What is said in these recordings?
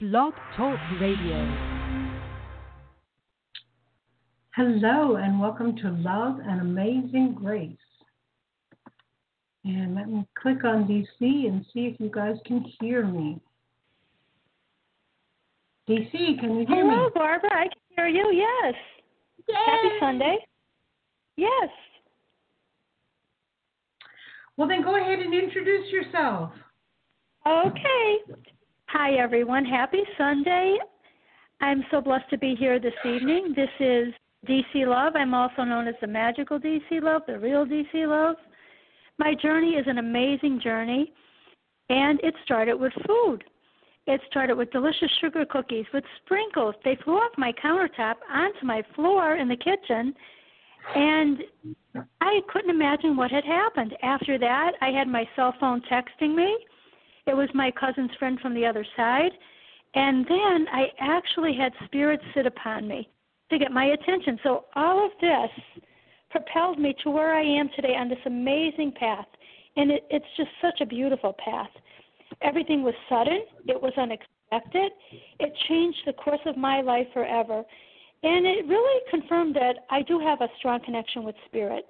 Blog Talk Radio. Hello, and welcome to Love and Amazing Grace. And let me click on DC and see if you guys can hear me. DC, can you hear me? Hello, Barbara. I can hear you. Yes. Yay. Happy Sunday. Yes. Well, then go ahead and introduce yourself. Okay. Hi, everyone. Happy Sunday. I'm so blessed to be here this evening. This is DC Love. I'm also known as the magical DC Love, the real DC Love. My journey is an amazing journey, and it started with food. It started with delicious sugar cookies with sprinkles. They flew off my countertop onto my floor in the kitchen, and I couldn't imagine what had happened. After that, I had my cell phone texting me. It was my cousin's friend from the other side, and then I actually had spirits sit upon me to get my attention. So all of this propelled me to where I am today on this amazing path, and it's just such a beautiful path. Everything was sudden. It was unexpected. It changed the course of my life forever, and it really confirmed that I do have a strong connection with spirit.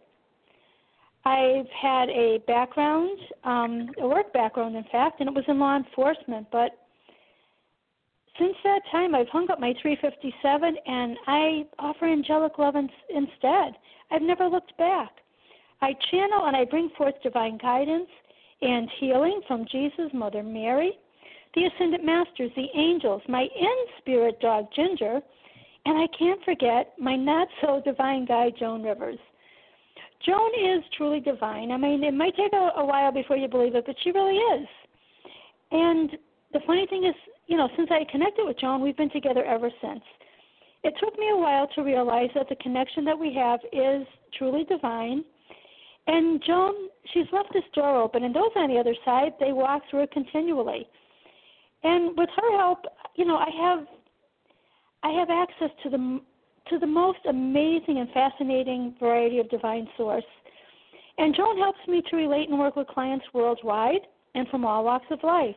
I've had a background, a work background, in fact, and it was in law enforcement, but since that time, I've hung up my 357, and I offer angelic love instead. I've never looked back. I channel and I bring forth divine guidance and healing from Jesus, Mother Mary, the Assended Masters, the Angels, my in-spirit dog, Ginger, and I can't forget my not-so-divine guide, Joan Rivers. Joan is truly divine. I mean, it might take a while before you believe it, but she really is. And the funny thing is, you know, since I connected with Joan, we've been together ever since. It took me a while to realize that the connection that we have is truly divine. And Joan, she's left this door open, and those on the other side, they walk through it continually. And with her help, you know, I have access to the most amazing and fascinating variety of divine source. And Joan helps me to relate and work with clients worldwide and from all walks of life.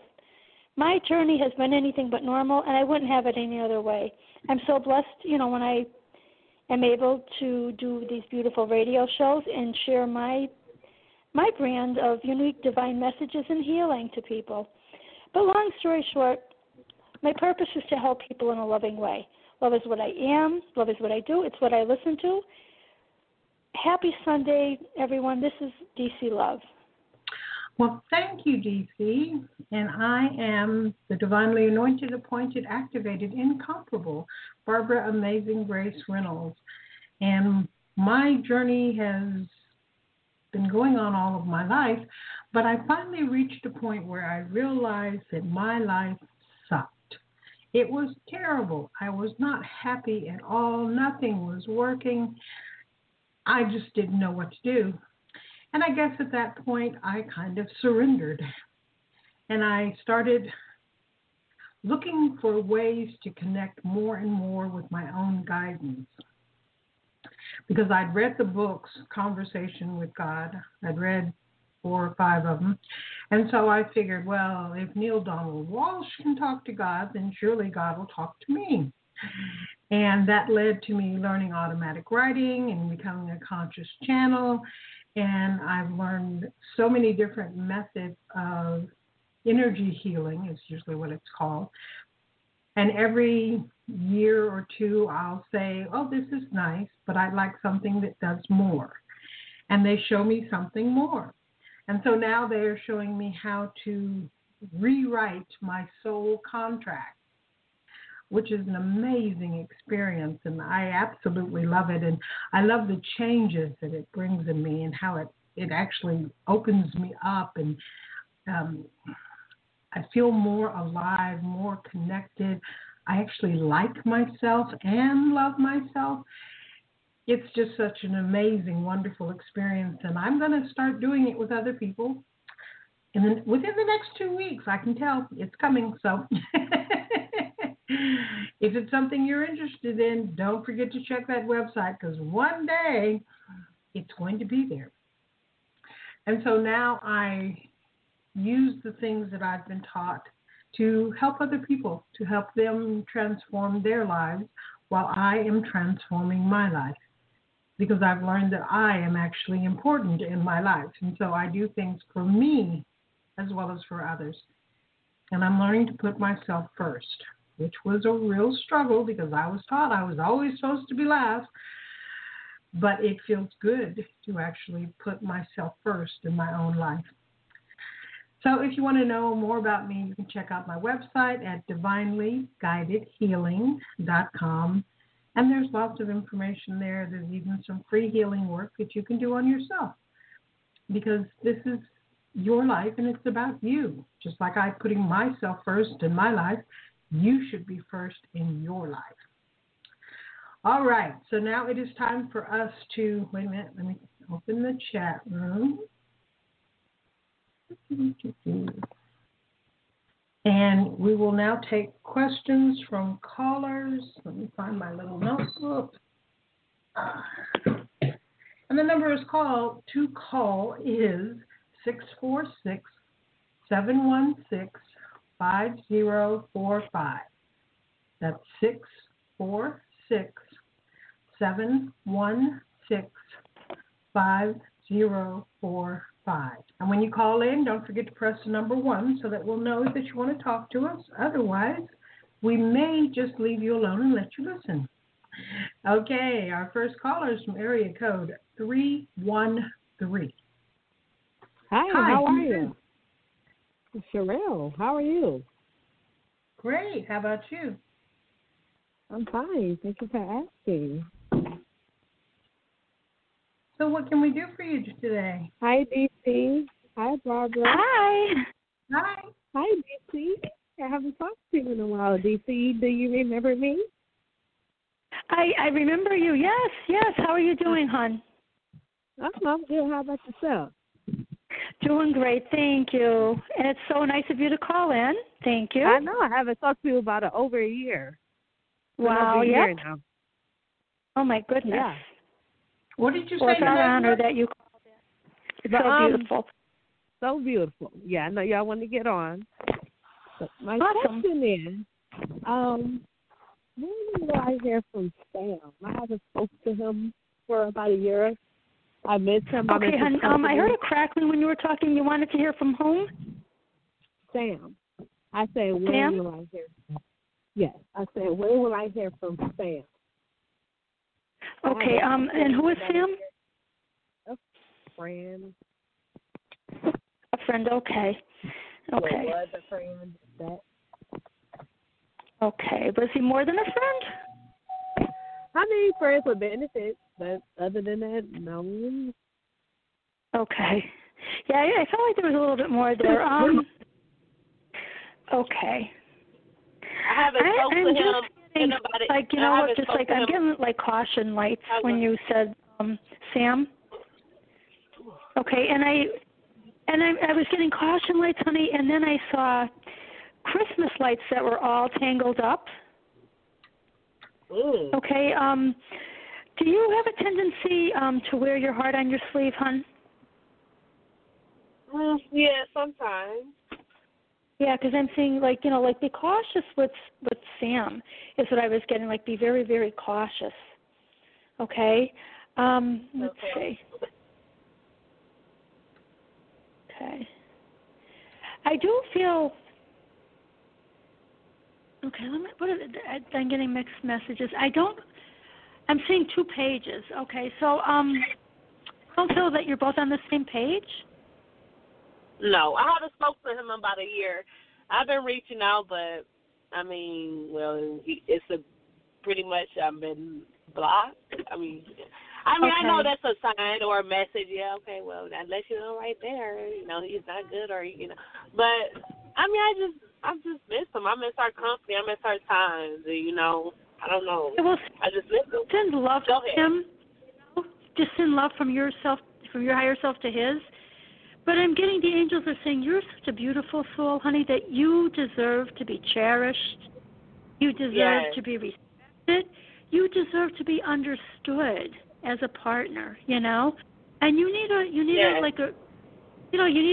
My journey has been anything but normal, and I wouldn't have it any other way. I'm so blessed, you know, when I am able to do these beautiful radio shows and share my brand of unique divine messages and healing to people. But long story short, my purpose is to help people in a loving way. Love is what I am. Love is what I do. It's what I listen to. Happy Sunday, everyone. This is DC Love. Well, thank you, DC, and I am the divinely anointed, appointed, activated, incomparable Barbara Amazing Grace Reynolds, and my journey has been going on all of my life, but I finally reached a point where I realized that my life sucked. It was terrible. I was not happy at all. Nothing was working. I just didn't know what to do. And I guess at that point, I kind of surrendered. And I started looking for ways to connect more and more with my own guidance. Because I'd read the books, Conversation with God. I'd read 4 or 5 of them. And so I figured, well, if Neale Donald Walsch can talk to God, then surely God will talk to me. And that led to me learning automatic writing and becoming a conscious channel. And I've learned so many different methods of energy healing, is usually what it's called. And every year or two, I'll say, oh, this is nice, but I'd like something that does more. And they show me something more. And so now they're showing me how to rewrite my soul contract, which is an amazing experience, and I absolutely love it. And I love the changes that it brings in me and how it actually opens me up and I feel more alive, more connected. I actually like myself and love myself. It's just such an amazing, wonderful experience, and I'm going to start doing it with other people. And then within the next 2 weeks, I can tell it's coming. So if it's something you're interested in, don't forget to check that website, because one day it's going to be there. And so now I use the things that I've been taught to help other people, to help them transform their lives while I am transforming my life, because I've learned that I am actually important in my life. And so I do things for me as well as for others. And I'm learning to put myself first, which was a real struggle because I was taught I was always supposed to be last. But it feels good to actually put myself first in my own life. So if you want to know more about me, you can check out my website at divinelyguidedhealing.com. And there's lots of information there. There's even some free healing work that you can do on yourself, because this is your life and it's about you. Just like I'm putting myself first in my life, you should be first in your life. All right, so now it is time for us to, wait a minute, let me open the chat room. And we will now take questions from callers. Let me find my little notebook. And the number to call is 646-716-5045. That's 646-716-5045. And when you call in, don't forget to press the number 1 so that we'll know that you want to talk to us. Otherwise, we may just leave you alone and let you listen. Okay, our first caller is from area code 313. Hi, how are you? Sherelle, how are you? Great, how about you? I'm fine. Thank you for asking. So what can we do for you today? Hi, DC. Hi, Barbara. Hi. Hi, DC. I haven't talked to you in a while, DC. Do you remember me? I remember you. Yes. How are you doing, hon? I'm good. How about yourself? Doing great. Thank you. And it's so nice of you to call in. Thank you. I know. I haven't talked to you about over a year. Wow, yeah. Oh, my goodness. Yeah. What did you say? Well, it's our honor that you called in. It's so beautiful. So beautiful. Yeah, I know y'all want to get on. But my question is, when do I hear from Sam? I haven't spoken to him for about a year. I missed him. Okay, hon, I heard a crackling when you were talking. You wanted to hear from whom? Sam. I said, when do I hear from him? Yes, I said, when will I hear from Sam? Okay, and who is Sam? A friend. A friend, okay. Was a friend, that. Okay, was he more than a friend? I mean, friends with benefits, but other than that, no. Okay. Yeah, I felt like there was a little bit more there. Okay. I haven't spoken to him in about it. Like, you know what, just like I'm getting like caution lights when you said Sam. Okay, and I was getting caution lights, honey, and then I saw Christmas lights that were all tangled up. Ooh. Okay, do you have a tendency to wear your heart on your sleeve, hon? Yeah, sometimes. Yeah, because I'm seeing, like, you know, like, be cautious with Sam is what I was getting, like, be very, very cautious, okay? Let's see. Okay. I do feel, okay, I'm getting mixed messages. I'm seeing 2 pages, okay? So I don't feel that you're both on the same page. No, I haven't spoken to him in about a year. I've been reaching out, but, I mean, well, pretty much I've been blocked. I mean, okay. I know that's a sign or a message. Yeah, okay, well, unless you know right there, you know, he's not good or, you know. But I mean, I just miss them. I miss her company. I miss her times. You know, I don't know. Well, I just miss them. Send love to him. Just send love from yourself, from your higher self to his. But I'm getting the angels are saying, you're such a beautiful soul, honey, that you deserve to be cherished. You deserve to be respected. You deserve to be understood as a partner, you know? And you need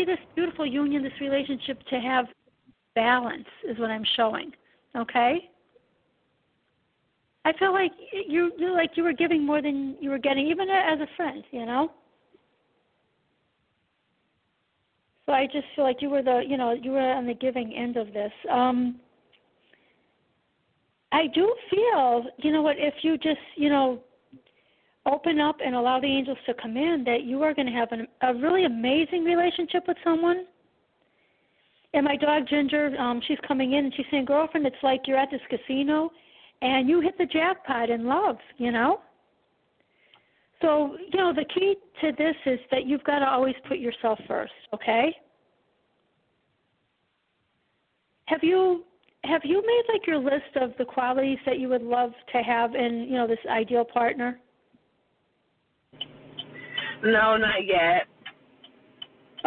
this beautiful union, this relationship to have balance is what I'm showing, okay? I feel like you were giving more than you were getting, even as a friend, you know? So I just feel like you were on the giving end of this. I do feel, you know what, if you just, you know, open up and allow the angels to come in, that you are going to have a really amazing relationship with someone. And my dog, Ginger, she's coming in and she's saying, girlfriend, it's like you're at this casino and you hit the jackpot in love, you know. So, you know, the key to this is that you've got to always put yourself first, okay? Have you made, like, your list of the qualities that you would love to have in, you know, this ideal partner? No, not yet.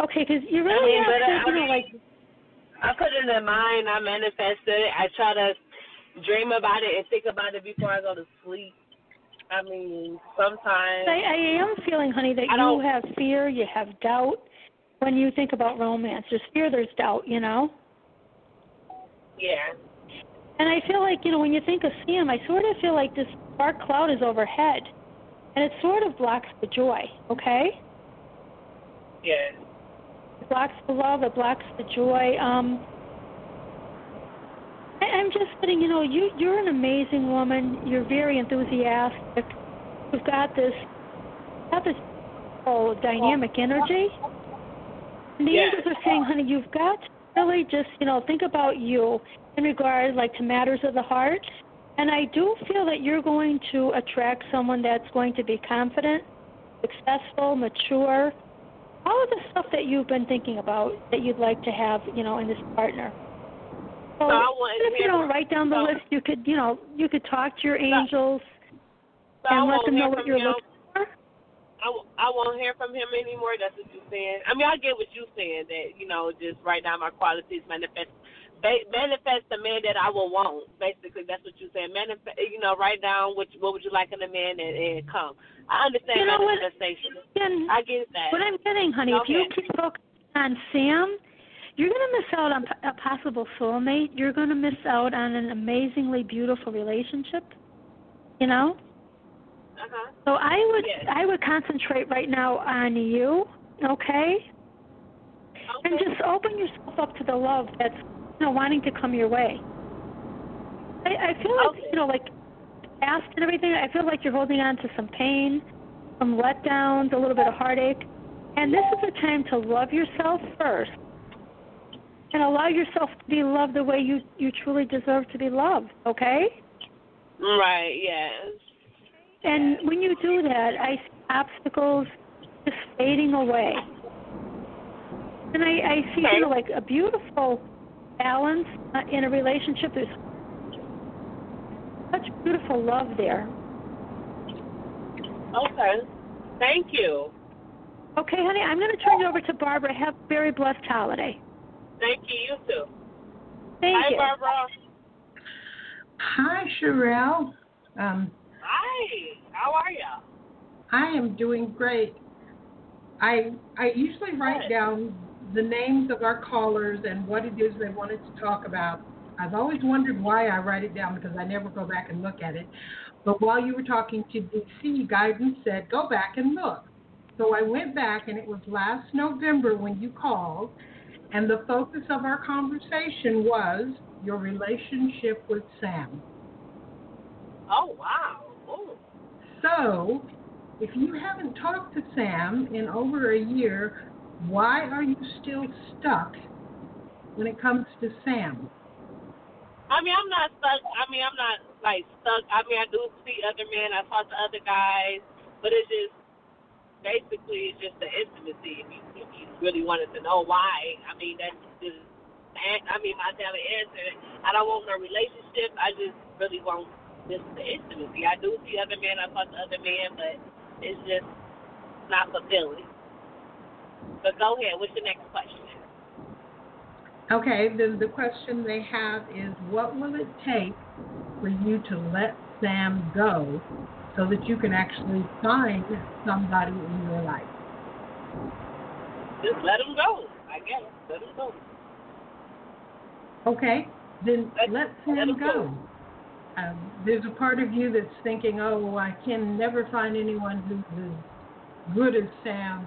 Okay, because you really I put it in mind. I manifest it. I try to dream about it and think about it before I go to sleep. I mean, sometimes. I am feeling, honey, that you have fear, you have doubt. When you think about romance, there's fear, there's doubt, you know? Yeah. And I feel like, you know, when you think of Sam, I sort of feel like this dark cloud is overhead. And it sort of blocks the joy, okay? Yeah. It blocks the love, it blocks the joy. I'm just kidding, you know, you're an amazing woman. You're very enthusiastic. You've got this whole dynamic energy. And the angels are saying, honey, you've got to really just, you know, think about you in regard, like, to matters of the heart. And I do feel that you're going to attract someone that's going to be confident, successful, mature, all of the stuff that you've been thinking about that you'd like to have, you know, in this partner. So if you don't write down the list, you could talk to your angels and let them know what you're looking for. I won't hear from him anymore. That's what you're saying. I mean, I get what you're saying, that, you know, just write down my qualities, manifest the man that I will want. Basically, that's what you said. Manifest, you know, write down what would you like in a man and come. I understand manifestation. I get that. What I'm getting, honey, if you keep focusing on Sam, you're going to miss out on a possible soulmate. You're going to miss out on an amazingly beautiful relationship, you know? Uh-huh. So I would concentrate right now on you, okay? And just open yourself up to the love that's wanting to come your way. I feel like, you know, like past and everything, I feel like you're holding on to some pain, some letdowns, a little bit of heartache. And this is a time to love yourself first and allow yourself to be loved the way you truly deserve to be loved, okay? Right, yes. And when you do that, I see obstacles just fading away. And I see, you know, like a beautiful balance in a relationship. There's such beautiful love there. Okay. Thank you. Okay, honey, I'm going to turn you over to Barbara. Have a very blessed holiday. Thank you. You too. Thank you. Hi, Barbara. Hi, Sherelle. Hi. How are you? I am doing great. I usually write down the names of our callers and what it is they wanted to talk about. I've always wondered why I write it down because I never go back and look at it. But while you were talking to DC, guidance said, go back and look. So I went back, and it was last November when you called, and the focus of our conversation was your relationship with Sam. Oh, wow. Ooh. So if you haven't talked to Sam in over a year, why are you still stuck when it comes to Sam? I mean, I'm not stuck. I mean, I'm not, like, stuck. I mean, I do see other men. I talk to other guys. But it's just, basically, it's just the intimacy. If you really wanted to know why, I mean, that's just my family answered. I don't want no relationship. I just really want just the intimacy. I do see other men. I fuck the other man, but it's just not fulfilling. But go ahead. What's the next question? Okay. Then the question they have is, what will it take for you to let Sam go so that you can actually find somebody in your life? Just let him go. I guess. Let him go. Okay. Then let Sam go. There's a part of you that's thinking, oh, well, I can never find anyone who's as good as Sam.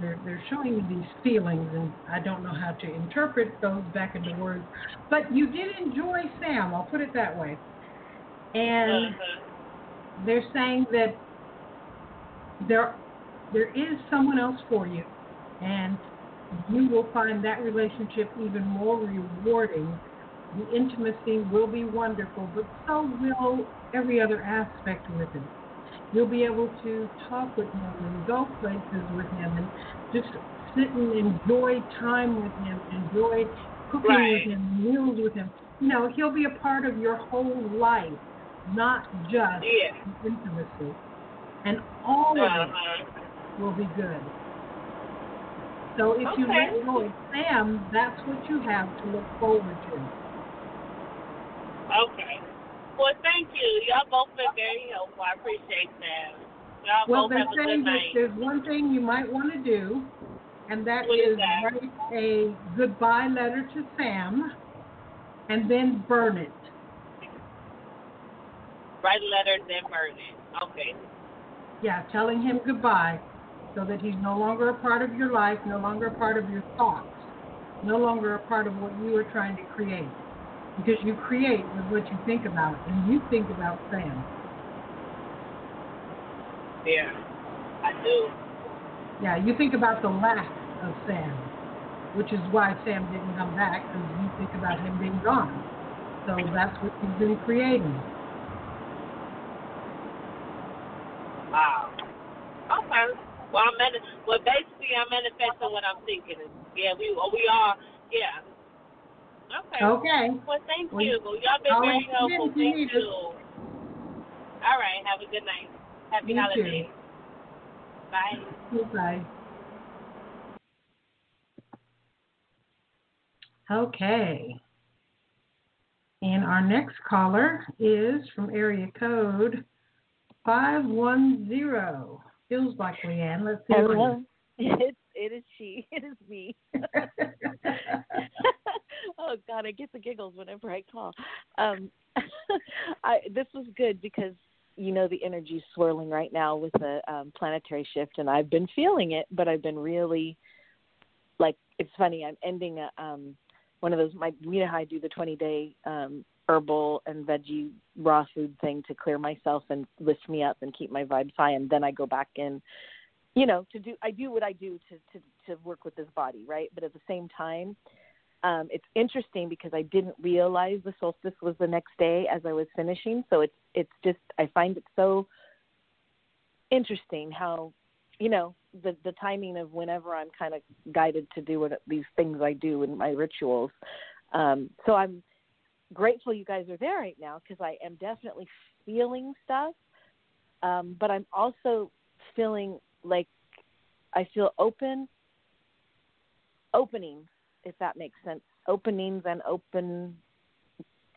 They're showing you these feelings, and I don't know how to interpret those back into words. But you did enjoy Sam, I'll put it that way. And they're saying that there is someone else for you, and you will find that relationship even more rewarding. The intimacy will be wonderful, but so will every other aspect with it. You'll be able to talk with him and go places with him and just sit and enjoy time with him, enjoy cooking with him, meals with him. You know, he'll be a part of your whole life, not just intimacy. And all of it will be good. So if you let go of Sam, that's what you have to look forward to. Okay. Well, thank you. Y'all both been very helpful. I appreciate that. Y'all both have a good night. Well, they're saying that there's one thing you might want to do, and that is write a goodbye letter to Sam and then burn it. Write a letter and then burn it. Okay. Yeah, telling him goodbye so that he's no longer a part of your life, no longer a part of your thoughts, no longer a part of what you are trying to create. Because you create with what you think about, and you think about Sam. Yeah, I do. Yeah, you think about the lack of Sam, which is why Sam didn't come back, because you think about him being gone. So that's what you've been creating. Wow. Okay. Well, basically, I'm manifesting what I'm thinking. Yeah, we are. Yeah. Okay. Well, thank you. Y'all been very helpful. Thank you. All right. Have a good night. Happy holidays. Bye. Goodbye. Okay. And our next caller is from area code 510. Feels like Leanne. Let's see. Hello. It is she. It is me. Oh, God, I get the giggles whenever I call. This was good because, you know, the energy is swirling right now with the planetary shift, and I've been feeling it, but I've been really, like, it's funny. I'm ending one of those, you know how I do the 20-day herbal and veggie raw food thing to clear myself and lift me up and keep my vibes high, and then I go back in. You know, I do what I do to work with this body, right? But at the same time, it's interesting because I didn't realize the solstice was the next day as I was finishing. So it's just, I find it so interesting how, you know, the timing of whenever I'm kind of guided to do these things I do in my rituals. So I'm grateful you guys are there right now because I am definitely feeling stuff, but I'm also feeling like I feel openings, if that makes sense, openings and open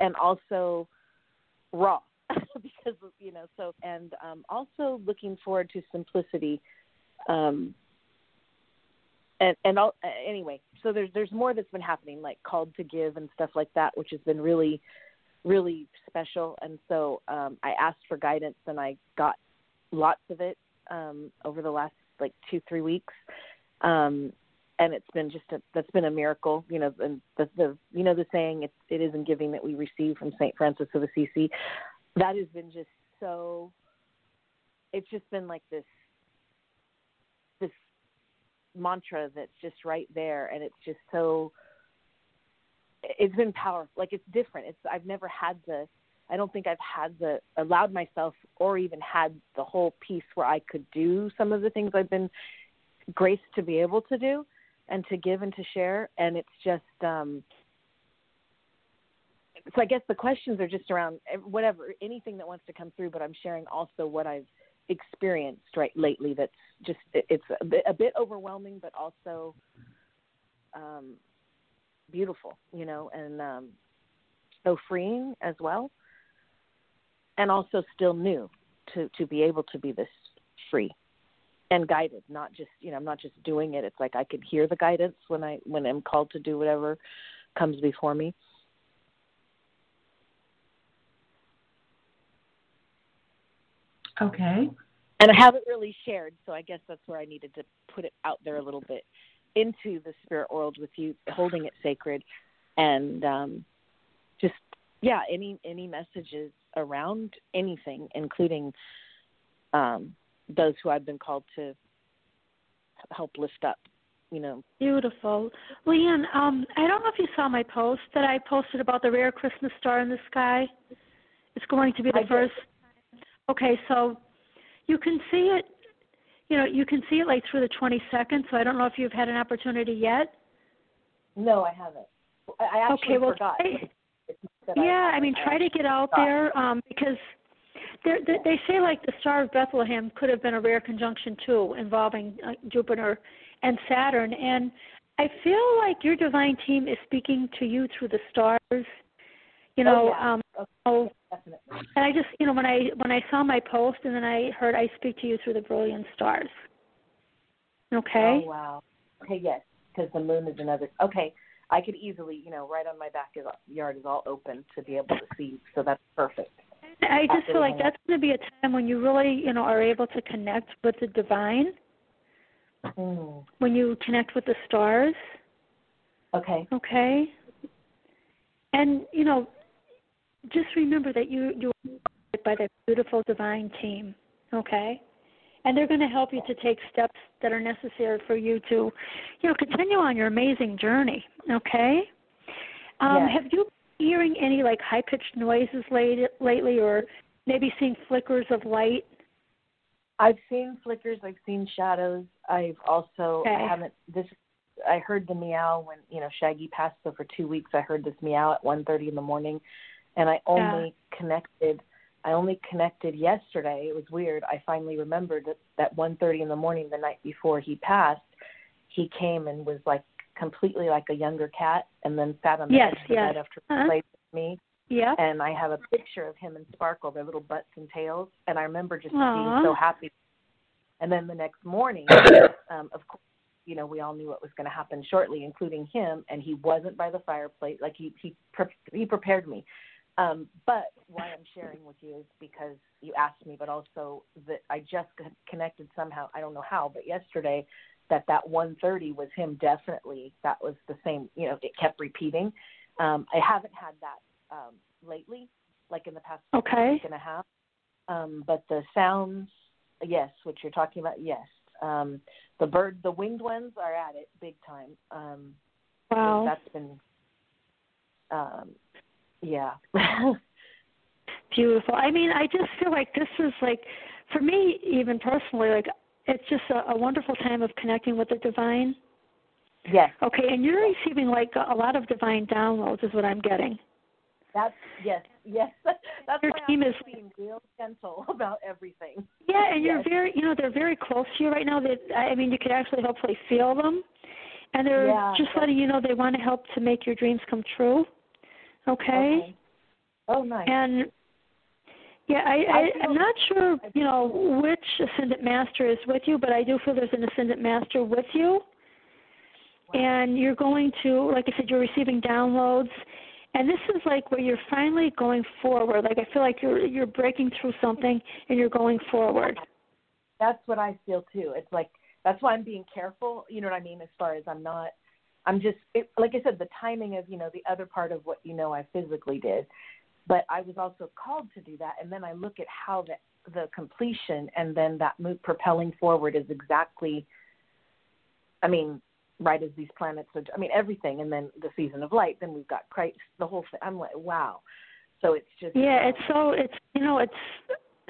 and also raw because, you know, so, and also looking forward to simplicity. Anyway, so there's more that's been happening, like called to give and stuff like that, which has been really, really special. And so I asked for guidance and I got lots of it over the last like 2-3 weeks. And it's been that's been a miracle, you know, and you know, the saying, it is in giving that we receive from St. Francis of Assisi. That has been just so, it's just been like this mantra that's just right there. And it's just so, it's been powerful. Like it's different. I've never had the, I don't think I've allowed myself or even had the whole piece where I could do some of the things I've been graced to be able to do. and to give and to share. And it's just, so I guess the questions are just around whatever, anything that wants to come through, but I'm sharing also what I've experienced lately. That's just, it's a bit overwhelming, but also beautiful, you know, and so freeing as well. And also still new to be able to be this free and guided, not just, you know, I'm not just doing it. It's like I could hear the guidance when I'm called to do whatever comes before me. Okay. And I haven't really shared, so I guess that's where I needed to put it out there a little bit into the spirit world with you, holding it sacred, and just, yeah, any messages around anything, including those who I've been called to help lift up, you know. Beautiful. Leanne, I don't know if you saw my post that I posted about the rare Christmas star in the sky. It's going to be the first. Okay, so you can see it, you know, you can see it like through the 22nd, so I don't know if you've had an opportunity yet. No, I haven't. I actually forgot. Try to get out there because they say like the Star of Bethlehem could have been a rare conjunction too, involving Jupiter and Saturn. And I feel like your divine team is speaking to you through the stars, you know. Definitely. And I just, you know, when I saw my post and then I heard I speak to you through the brilliant stars. Okay. Oh, wow. Okay, yes, because the moon is another. Okay, I could easily, you know, right on my backyard is all open to be able to see, so that's perfect. I just feel like that's going to be a time when you really, you know, are able to connect with the divine. Mm. When you connect with the stars. Okay. Okay. And, you know, just remember that you are by that beautiful divine team, okay? And they're going to help you to take steps that are necessary for you to, you know, continue on your amazing journey, okay? Yes. Have you been hearing any, like, high-pitched noises lately or maybe seeing flickers of light? I've seen flickers. I've seen shadows. I've also I heard the meow when, you know, Shaggy passed, so for 2 weeks I heard this meow at 1:30 in the morning. And I only connected yesterday. It was weird. I finally remembered that at 1:30 in the morning, the night before he passed, he came and was like completely like a younger cat, and then sat on the edge of the bed after he played with me. Yeah. And I have a picture of him and Sparkle, their little butts and tails, and I remember just being so happy. And then the next morning, of course, you know, we all knew what was going to happen shortly, including him, and he wasn't by the fireplace. Like he prepared me. But why I'm sharing with you is because you asked me, but also that I just connected somehow. I don't know how, but yesterday that 1:30 was him. Definitely. That was the same, you know, it kept repeating. I haven't had that lately, like in the past week and a half. But the sounds, yes, what you're talking about. Yes. The winged ones are at it big time. Wow. So that's been, yeah. Beautiful. I mean, I just feel like this is like, for me, even personally, like it's just a wonderful time of connecting with the divine. Yes. Okay, and you're receiving like a lot of divine downloads is what I'm getting. That's, yes. That's your team is being real gentle about everything. Yeah, and you're very, you know, they're very close to you right now. I mean, you could actually hopefully feel them. And they're just letting you know they want to help to make your dreams come true. Okay. Oh, nice. And, yeah, I'm not sure, you know, which Assended Master is with you, but I do feel there's an Assended Master with you. Wow. And you're going to, like I said, you're receiving downloads. And this is like where you're finally going forward. Like I feel like you're breaking through something and you're going forward. That's what I feel, too. It's like that's why I'm being careful, you know what I mean, as far as like I said, the timing of, you know, the other part of what, you know, I physically did, but I was also called to do that. And then I look at how the completion and then that move propelling forward is exactly, I mean, right as these planets are, I mean, everything. And then the season of light, then we've got Christ, the whole thing. I'm like, wow. So it's just, it's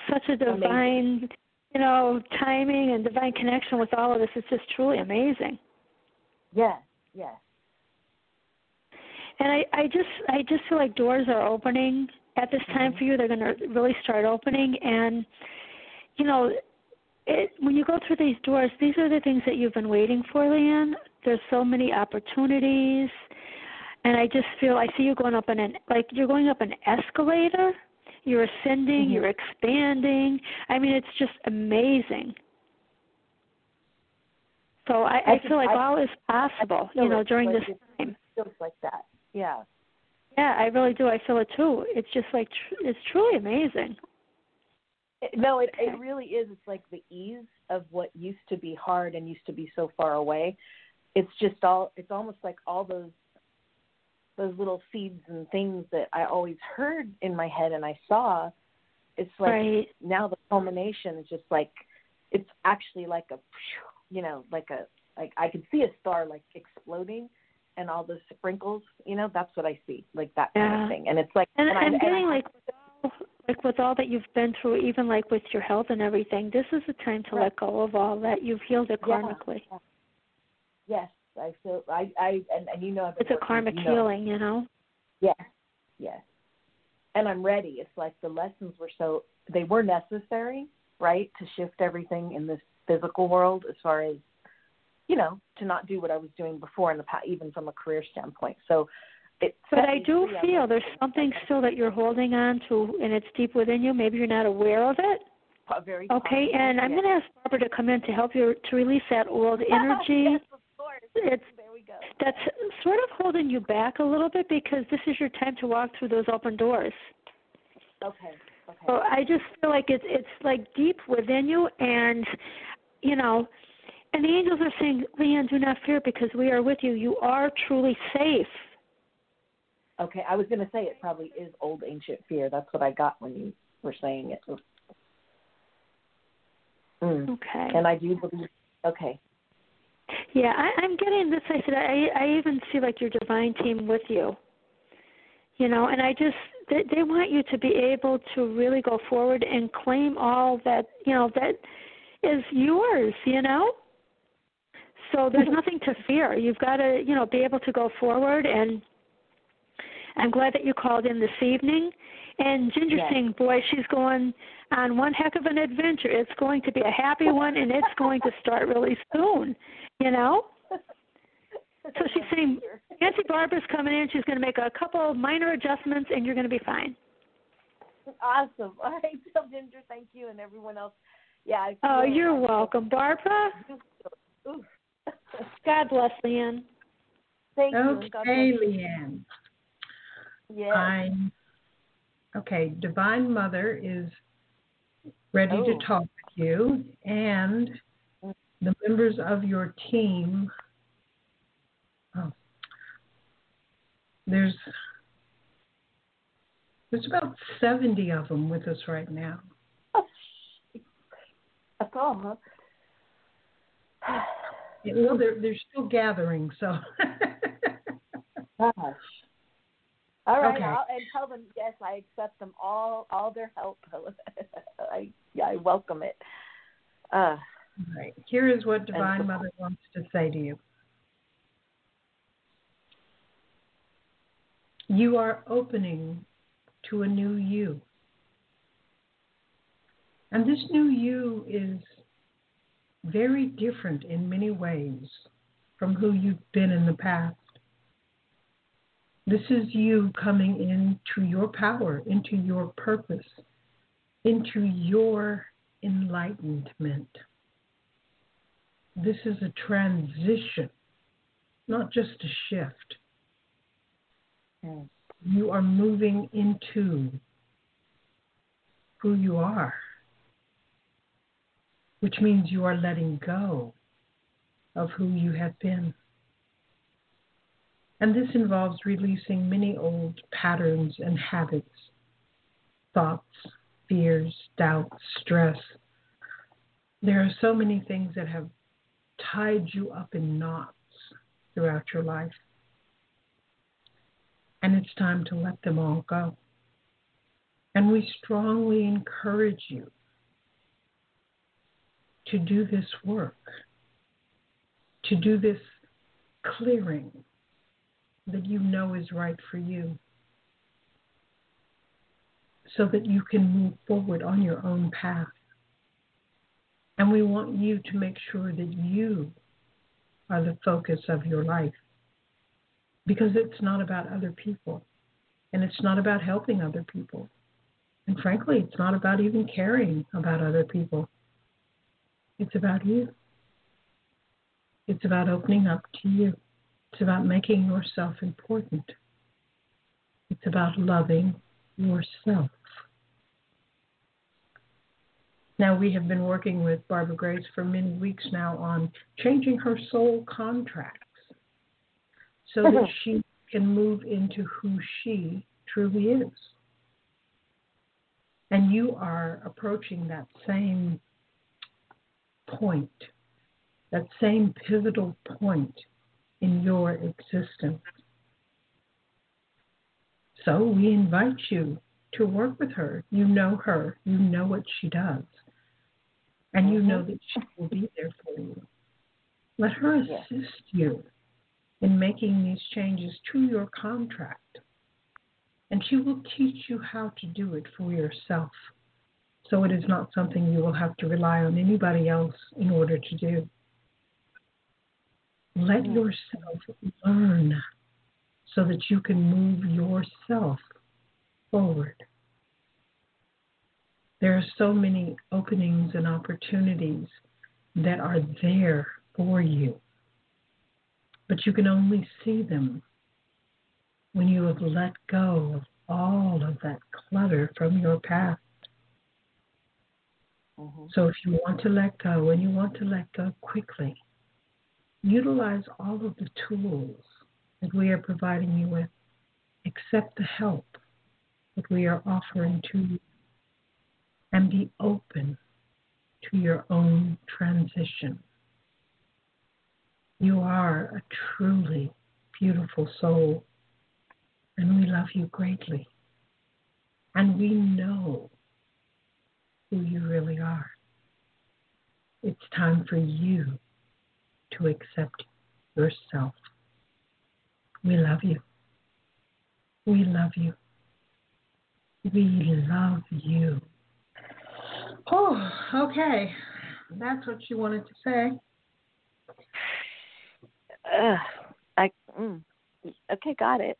such a divine, amazing, you know, timing and divine connection with all of this. It's just truly amazing. Yes, yes. And I just feel like doors are opening at this time for you. They're going to really start opening. And, you know, when you go through these doors, these are the things that you've been waiting for, Leanne. There's so many opportunities. And I just feel, I see you going up you're going up an escalator. You're ascending, you're expanding. I mean, it's just amazing. So I feel like all is possible, you know, during this time. It feels like that, yeah. Yeah, I really do. I feel it, too. It's just like, it's truly amazing. It really is. It's like the ease of what used to be hard and used to be so far away. It's just it's almost like all those little seeds and things that I always heard in my head and I saw. It's like now the culmination is just like, it's actually like a, you know, like I could see a star like exploding and all the sprinkles, you know, that's what I see, like that kind of thing. And it's like, and I'm getting like with all that you've been through, even like with your health and everything, this is the time to let go of all that. You've healed it karmically. Yeah. Yes. I feel and you know, it's a karmic healing, you know. Yes, yes. And I'm ready. It's like the lessons were necessary, right, to shift everything in this physical world as far as, you know, to not do what I was doing before in the past, even from a career standpoint. So, I feel there's something still that you're holding on to, and it's deep within you. Maybe you're not aware of it. Very okay, and I'm going to ask Barbara to come in to help you to release that old energy. Yes. It's, there we go. That's sort of holding you back a little bit because this is your time to walk through those open doors. Okay. So I just feel like it's like deep within you, and you know, and the angels are saying, Leanne, do not fear because we are with you. You are truly safe. Okay, I was going to say it probably is old ancient fear. That's what I got when you were saying it. Okay. And I do believe. Okay. Yeah, I'm getting this. I said, I even see like your divine team with you, you know, and I just, they want you to be able to really go forward and claim all that, you know, that is yours, you know. So there's nothing to fear. You've got to, you know, be able to go forward. And I'm glad that you called in this evening. And Ginger saying, boy, she's going on one heck of an adventure. It's going to be a happy one, and it's going to start really soon, you know? So she's saying, Nancy Barbara's coming in. She's going to make a couple of minor adjustments, and you're going to be fine. Awesome. All right, so Ginger, thank you, and everyone else. Yeah. Oh, you're welcome. Barbara? Oof. God bless, Leanne. Thank you. Okay, Leanne. Yeah. Okay, Divine Mother is ready to talk with you, and the members of your team. There's about 70 of them with us right now. Oh, that's all, huh? Well, they're still gathering, so. Gosh. All right, okay. And tell them, yes, I accept them all their help. I welcome it. All right. Here is what Divine Mother wants to say to you. You are opening to a new you. And this new you is very different in many ways from who you've been in the past. This is you coming into your power, into your purpose, into your enlightenment. This is a transition, not just a shift. You are moving into who you are, which means you are letting go of who you have been. And this involves releasing many old patterns and habits, thoughts, fears, doubts, stress. There are so many things that have tied you up in knots throughout your life. And it's time to let them all go. And we strongly encourage you to do this work, to do this clearing that you know is right for you, so that you can move forward on your own path. And we want you to make sure that you are the focus of your life, because it's not about other people, and it's not about helping other people. And frankly, it's not about even caring about other people. It's about you. It's about opening up to you. It's about making yourself important. It's about loving yourself. Now, we have been working with Barbara Grace for many weeks now on changing her soul contracts so that she can move into who she truly is. And you are approaching that same point, that same pivotal point in your existence. So we invite you to work with her. You know her. You know what she does. And you know that she will be there for you. Let her assist you in making these changes to your contract. And she will teach you how to do it for yourself. So it is not something you will have to rely on anybody else in order to do. Let yourself learn so that you can move yourself forward. There are so many openings and opportunities that are there for you, but you can only see them when you have let go of all of that clutter from your past. So if you want to let go, and you want to let go quickly, utilize all of the tools that we are providing you with. Accept the help that we are offering to you, and be open to your own transition. You are a truly beautiful soul, and we love you greatly. And we know who you really are. It's time for you to accept yourself. We love you. We love you. We love you. Oh, okay. That's what you wanted to say. Okay, got it.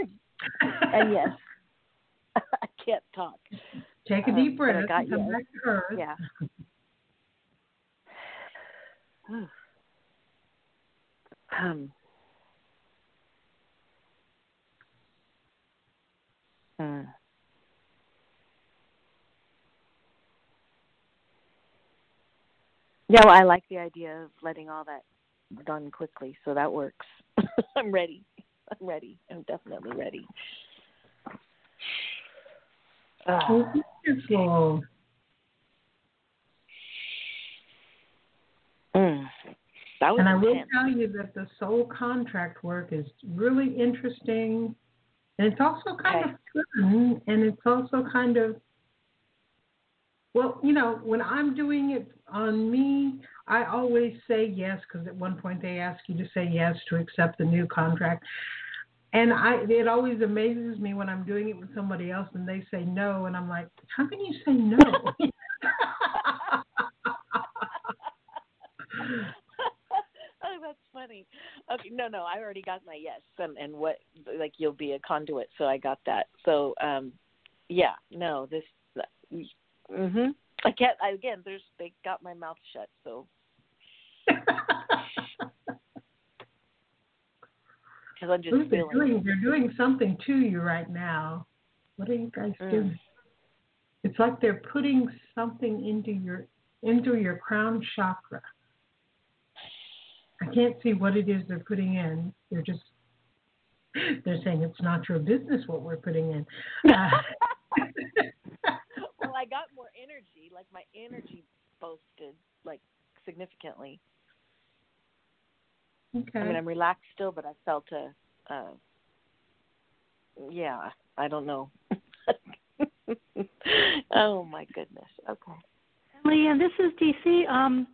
And yes, I can't talk. Take a deep breath. I got you. Back to earth. Yeah. Yeah, well, I like the idea of letting all that done quickly, so that works. I'm ready. I'm definitely ready. Oh, beautiful. And I will tell you that the soul contract work is really interesting, and it's also kind of fun, and it's also kind of, well, you know, when I'm doing it on me, I always say yes, because at one point they ask you to say yes to accept the new contract. And it always amazes me when I'm doing it with somebody else and they say no, and I'm like, how can you say no? Oh, that's funny. Okay, no, I already got my yes, and what, like, you'll be a conduit, so I got that. So, I can't. They got my mouth shut, so. Because I'm just they're doing something to you right now. What are you guys doing? It's like they're putting something into your crown chakra. I can't see what it is they're putting in. They're saying it's not your business what we're putting in. Well, I got more energy. Like, my energy boosted, like, significantly. Okay. I mean, I'm relaxed still, but I felt I don't know. Oh, my goodness. Okay. Leanne, this is DC.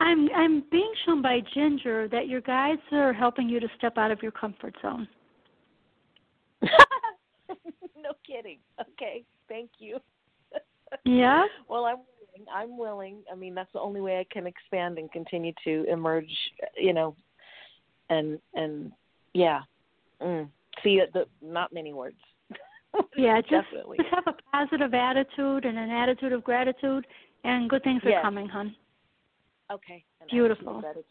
I'm being shown by Ginger that your guides are helping you to step out of your comfort zone. No kidding. Okay, thank you. Yeah. Well, I'm willing. I mean, that's the only way I can expand and continue to emerge. You know, and yeah. See, not many words. Yeah, just have a positive attitude and an attitude of gratitude, and good things are coming, hon. Okay. And beautiful. Gratitude,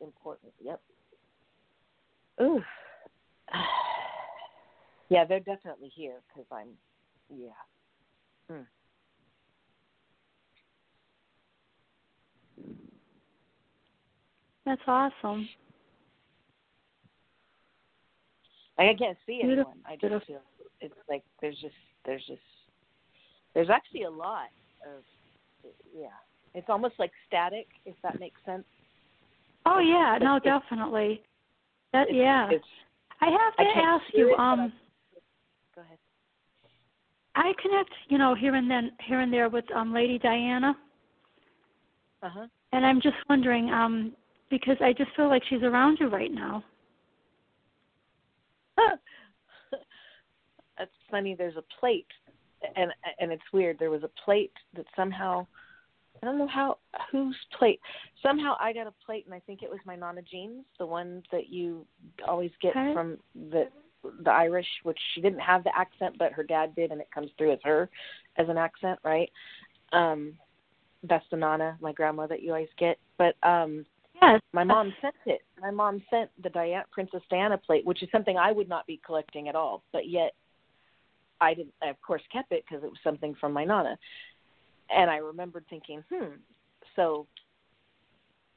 important. Yep. Ooh. Yeah, they're definitely here because I'm. Yeah. Mm. That's awesome. I can't see anyone. I just feel it's like there's actually a lot of It's almost like static, if that makes sense. Oh yeah, no, definitely. That I have to ask you. Go ahead. I connect, here and there with Lady Diana. Uh huh. And I'm just wondering, because I just feel like she's around you right now. That's funny. There's a plate, and it's weird. There was a plate that somehow, I don't know how, whose plate. Somehow I got a plate, and I think it was my Nana Jean's, the one that you always get from the Irish, which she didn't have the accent, but her dad did, and it comes through as her as an accent, right? That's the Nana, my grandma, that you always get. But yes. My mom sent it. My mom sent the Princess Diana plate, which is something I would not be collecting at all. But yet I didn't. I, of course, kept it because it was something from my Nana. And I remembered thinking, so,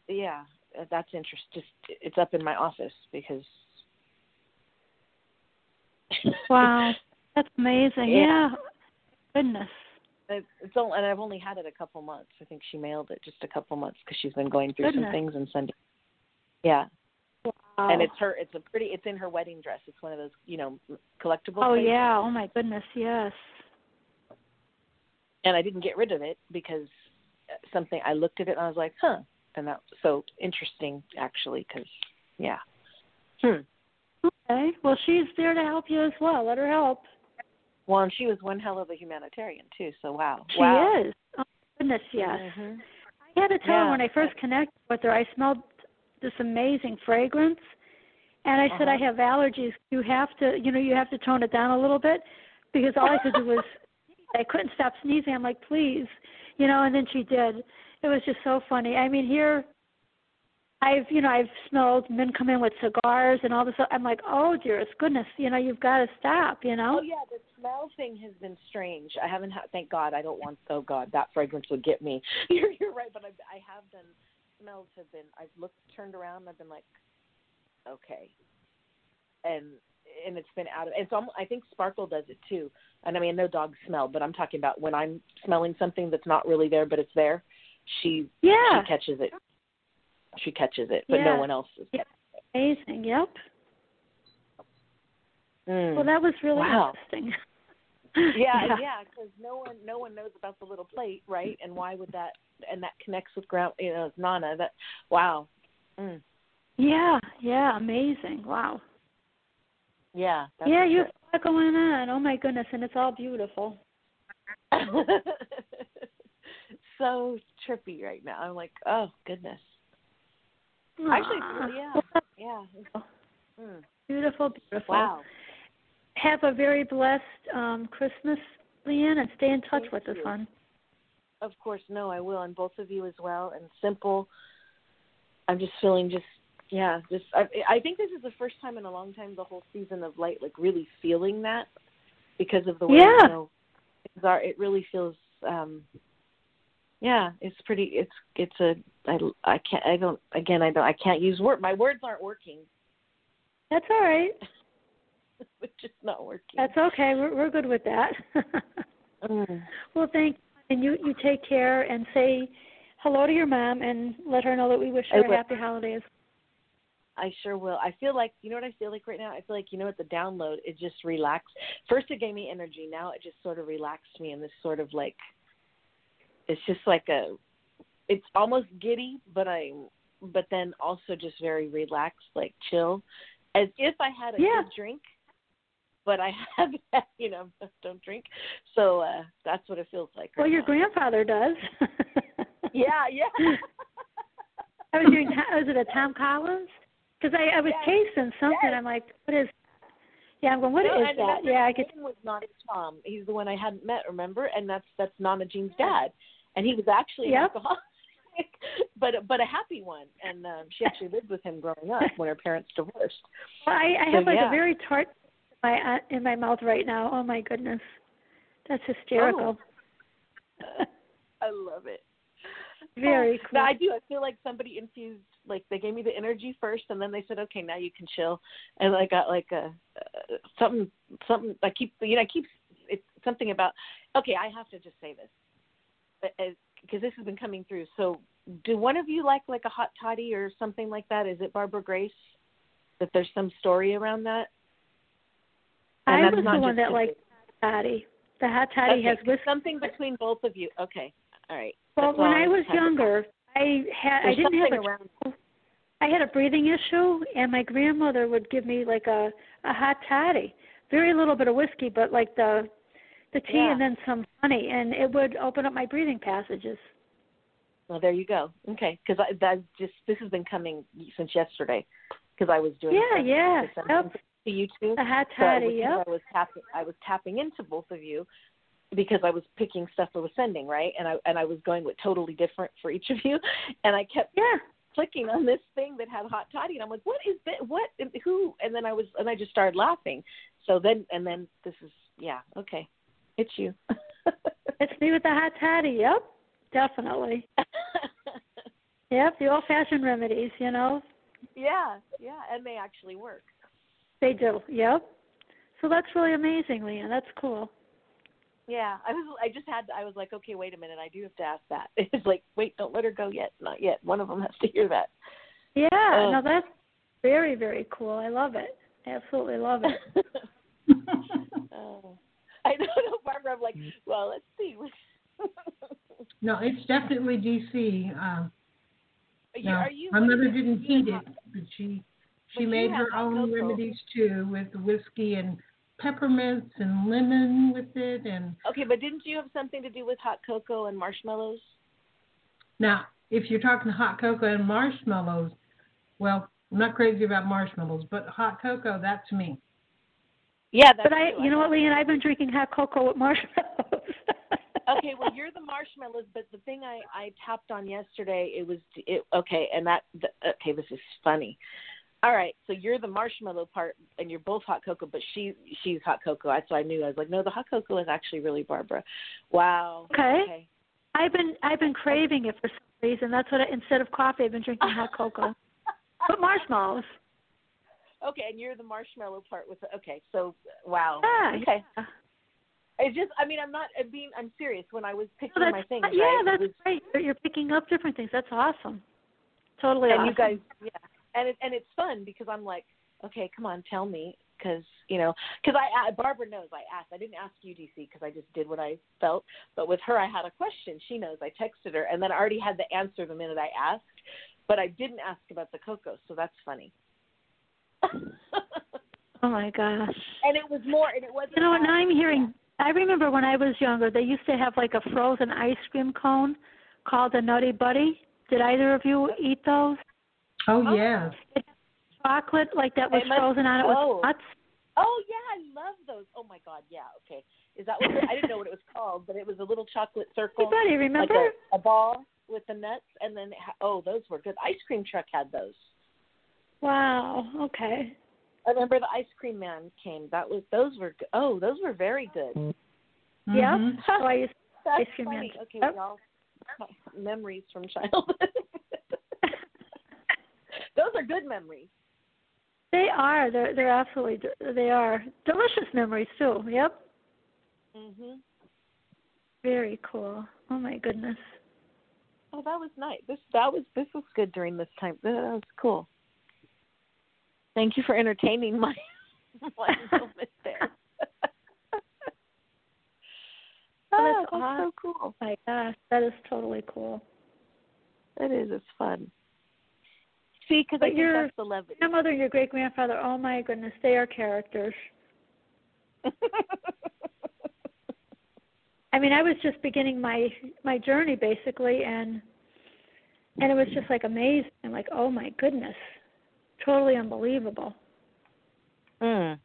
yeah, that's interesting. Just, it's up in my office because. Wow, that's amazing. Yeah. Goodness. And I've only had it a couple months. I think she mailed it just a couple months because she's been going through some things and sending. Yeah. Wow. And it's her. It's a pretty. It's in her wedding dress. It's one of those, collectible. Oh things. Yeah. Oh my goodness. Yes. And I didn't get rid of it because something. I looked at it and I was like, huh. And that was so interesting, actually, because Okay. Well, she's there to help you as well. Let her help. Well, and she was one hell of a humanitarian, too, so wow. She is. Oh, goodness, yes. Mm-hmm. I had to tell her when I first connected with her, I smelled this amazing fragrance, and I said, I have allergies. You have to tone it down a little bit, because all I could do was, I couldn't stop sneezing. I'm like, please, and then she did. It was just so funny. I mean, here, I've smelled men come in with cigars and all this. I'm like, oh, dearest goodness, you've got to stop, Oh, yeah, the smell thing has been strange. I haven't had, thank God, I don't want, oh, God, that fragrance would get me. You're right, but I have been, smells have been, I've looked, turned around, and I've been like, okay. And it's been out of, it's almost, I think Sparkle does it too. And I mean, no dogs smell, but I'm talking about when I'm smelling something that's not really there, but it's there, she catches it. She catches it, but no one else is. Yeah. Amazing, yep. Mm. Well, that was really interesting. Yeah, because no one knows about the little plate, right? And why would that? And that connects with Nana. That wow. Mm. Yeah, amazing. Wow. Yeah. Yeah, you have a lot going on. Oh my goodness, and it's all beautiful. So trippy right now. I'm like, oh goodness. Actually, yeah. Mm. Beautiful, beautiful. Wow. Have a very blessed Christmas, Leanne, and stay in touch with us, hon. Of course, no, I will, and both of you as well. And simple. I'm just feeling just. I think this is the first time in a long time the whole season of light, like really feeling that because of the way things are. It really feels. Yeah, it's pretty. I can't use words. My words aren't working. That's all right. It's just not working. That's okay. We're good with that. Well, thank you. And you take care and say hello to your mom and let her know that we wish her a happy holidays. I sure will. I feel like, you know what I feel like right now? I feel like, at the download, it just relaxed. First it gave me energy. Now it just sort of relaxed me in this sort of like, it's just like a it's almost giddy, but then also just very relaxed, like chill, as if I had a good drink. But I haven't, don't drink. So that's what it feels like. Well, your grandfather does. Yeah. I was doing, was it a Tom Collins? Because I was tasting something. Yes. I'm like, what is? Yeah, I'm going, what is that? Yeah, I get. His name was Nana Tom. He's the one I hadn't met. Remember, and that's Nana Jean's dad, and he was actually an alcoholic, but a happy one. And she actually lived with him growing up when her parents divorced. Well, I have a very tart in my mouth right now. Oh my goodness, that's hysterical. Oh. I love it. Very cool. I do. I feel like somebody infused, like they gave me the energy first, and then they said, "Okay, now you can chill." And I got like a something. It's something about. Okay, I have to just say this because this has been coming through. So, do one of you like a hot toddy or something like that? Is it Barbara Grace? That there's some story around that. And I was the one that liked hot toddy. The hot toddy has whiskey. Something between both of you. Okay, all right. Well, when I was younger, I had a breathing issue, and my grandmother would give me like a hot toddy, very little bit of whiskey, but like the tea and then some honey, and it would open up my breathing passages. Well, there you go. Okay, because this has been coming since yesterday, because I was doing to you two, a hot toddy. So I was tapping into both of you. Because I was picking stuff I was sending, right? And I was going with totally different for each of you, and I kept clicking on this thing that had hot toddy, and I'm like, what is that? What? Who? And then I just started laughing. So then this is okay, it's you. It's me with the hot toddy. Yep, definitely. Yep, the old-fashioned remedies, Yeah, and they actually work. They do. Yep. So that's really amazing, Leanne. That's cool. Yeah, I was like, okay, wait a minute, I do have to ask that. It's like, wait, don't let her go yet, not yet. One of them has to hear that. Yeah, no, that's very, very cool. I love it. I absolutely love it. I don't know, Barbara, I'm like, well, let's see. No, it's definitely DC. My mother didn't eat it, but she made her own remedies too, with whiskey and peppermints and lemon with it. And okay, but didn't you have something to do with hot cocoa and marshmallows? Now, if you're talking hot cocoa and marshmallows, well, I'm not crazy about marshmallows, but hot cocoa, that's me. Yeah, that's you know what, Leanne, I've been drinking hot cocoa with marshmallows. Okay, well, you're the marshmallows, but the thing I tapped on yesterday, this is funny. All right, so you're the marshmallow part, and you're both hot cocoa, but she's hot cocoa. So I knew. I was like, no, the hot cocoa is actually really Barbara. Wow. Okay. I've been craving it for some reason. That's what instead of coffee, I've been drinking hot cocoa, but marshmallows. Okay, and you're the marshmallow part with the, okay. So wow. Yeah, okay. Yeah. It's just, I'm serious when I was picking my things. Yeah, right? Right. You're picking up different things. That's awesome. Totally. And awesome. You guys, And it's fun because I'm like, okay, come on, tell me, because Barbara knows I asked. I didn't ask you, DC, because I just did what I felt. But with her, I had a question. She knows. I texted her, and then I already had the answer the minute I asked. But I didn't ask about the cocoa, so that's funny. Oh my gosh! And it was more, and it wasn't. You know what? Now I'm hearing. I remember when I was younger, they used to have like a frozen ice cream cone called a Nutty Buddy. Did either of you eat those? Oh, yeah. It had chocolate like that was frozen on it with nuts. Oh, yeah, I love those. Oh, my God, yeah, okay. Is that what I didn't know what it was called, but it was a little chocolate circle. Everybody, remember? Like a ball with the nuts, and then, those were good. Ice Cream Truck had those. Wow, okay. I remember the Ice Cream Man came. Those were very good. Mm-hmm. Yeah. So I used Ice Cream Man. Okay, y'all. Memories from childhood. Those are good memories. They are. They're absolutely. They are delicious memories too. Yep. Mhm. Very cool. Oh my goodness. Oh, that was nice. This was good during this time. That was cool. Thank you for entertaining my moment there. That's awesome. So cool. Oh my gosh, that is totally cool. It is. It's fun. See, because I think that's the levity. Your grandmother and your great-grandfather, oh, my goodness, they are characters. I mean, I was just beginning my journey, basically, and it was just, like, amazing. I'm like, oh, my goodness, totally unbelievable. Mm.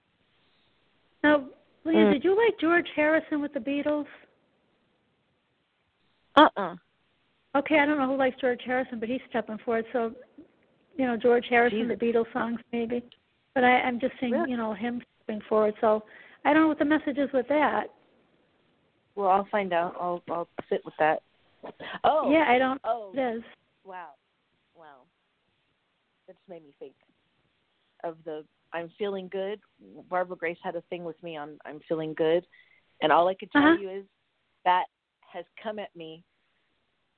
Now, Leanne, did you like George Harrison with the Beatles? Okay, I don't know who likes George Harrison, but he's stepping forward, so... You know, George Harrison, Jesus. The Beatles songs, maybe. But I'm just saying, really? You know, him stepping forward. So I don't know what the message is with that. Well, I'll find out. I'll sit with that. Oh. Yeah, I don't know what it is. Wow. That just made me think of the I'm Feeling Good. Barbara Grace had a thing with me on I'm Feeling Good. And all I could tell you is that has come at me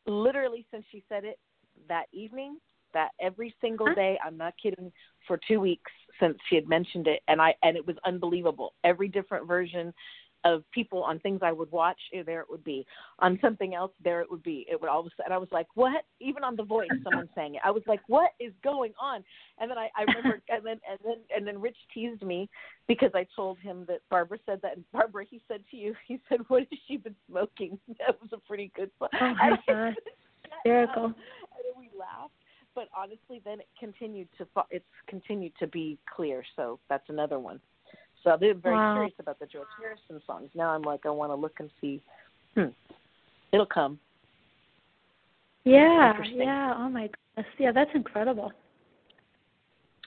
literally since she said it that evening. That every single day, I'm not kidding, for 2 weeks since she had mentioned it, and it was unbelievable. Every different version of people on things I would watch, there it would be. On something else, there it would be. It would all of a sudden, I was like, what? Even on The Voice, someone sang it. I was like, what is going on? And then I remember, and then Rich teased me because I told him that Barbara said that. And Barbara, he said to you, he said, what has she been smoking? That was a pretty good song. Oh, my God. Miracle. And then we laughed. But honestly, then it's continued to be clear. So that's another one. So I've been very curious about the George Harrison songs. Now I'm like, I want to look and see. It'll come. Yeah. Oh my goodness. Yeah, that's incredible.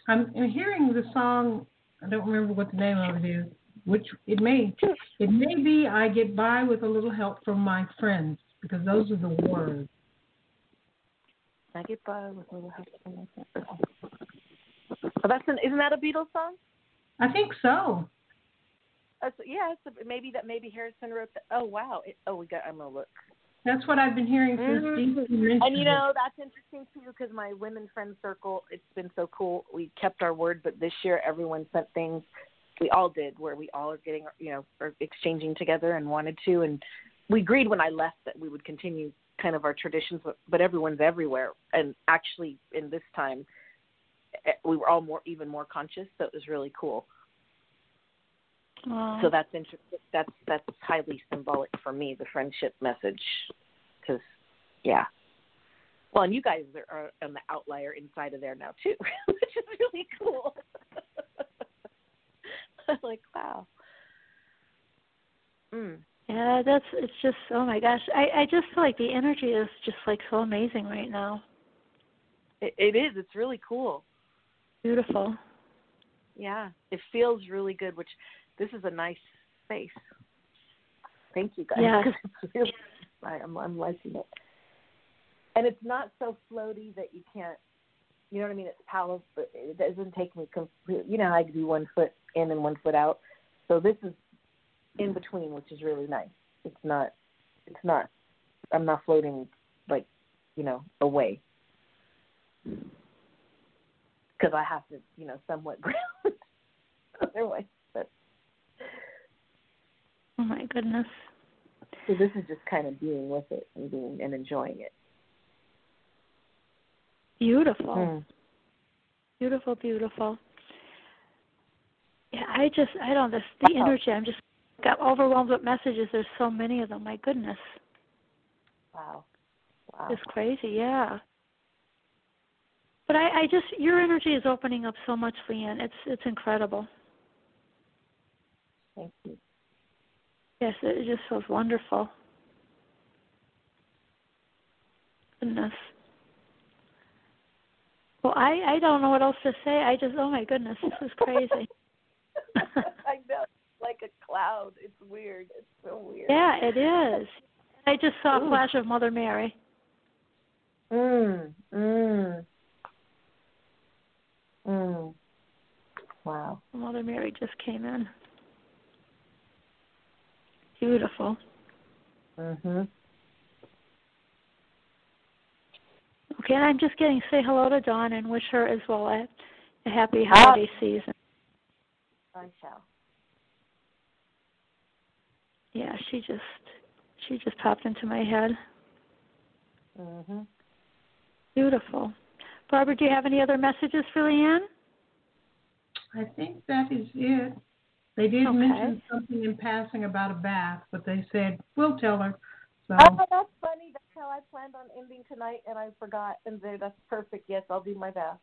I'm hearing the song. I don't remember what the name of it is. Which it may be I Get By with a Little Help from My Friends, because those are the words. I Get By with a Little Help from My Friends. Isn't that a Beatles song? I think so. Maybe Harrison wrote that. Oh, wow. I'm going to look. That's what I've been hearing since Steve. And, you know, that's interesting, too, because my women friend circle, it's been so cool. We kept our word, but this year everyone sent things. We all did, where we all are getting, you know, are exchanging together and wanted to. And we agreed when I left that we would continue kind of our traditions, but everyone's everywhere. And actually, in this time, we were all even more conscious, so it was really cool. Aww. So that's interesting. That's highly symbolic for me, the friendship message, because, yeah. Well, and you guys are on the outlier inside of there now, too, which is really cool. I'm like, wow. Yeah, it's just, oh my gosh. I just feel like the energy is just like so amazing right now. It is. It's really cool. Beautiful. Yeah, it feels really good, which this is a nice space. Thank you guys. Yeah. I'm liking it. And it's not so floaty that you can't, you know what I mean? It's powerful. It doesn't take me completely, you know, I do 1 foot in and 1 foot out. So this is in between, which is really nice. It's not. I'm not floating, like, you know, away, because I have to, you know, somewhat ground otherwise. But oh my goodness! So this is just kind of being with it and being and enjoying it. Beautiful, beautiful, beautiful. Yeah, the energy. I'm just. Got overwhelmed with messages. There's so many of them. My goodness. Wow. It's crazy, yeah. But I just, your energy is opening up so much, Leanne. It's incredible. Thank you. Yes, it just feels wonderful. Goodness. Well, I don't know what else to say. I just, oh my goodness, this is crazy. I know. Like a cloud. It's weird. It's so weird. Yeah, it is. I just saw a flash of Mother Mary. Wow. Mother Mary just came in. Beautiful. Okay, and I'm just getting say hello to Dawn and wish her as well a happy holiday season. I shall. Yeah, she just popped into my head. Beautiful. Barbara, do you have any other messages for Leanne? I think that is it. They did mention something in passing about a bath, but they said, we'll tell her. So. Oh, that's funny. That's how I planned on ending tonight, and I forgot. And that's perfect. Yes, I'll do my bath.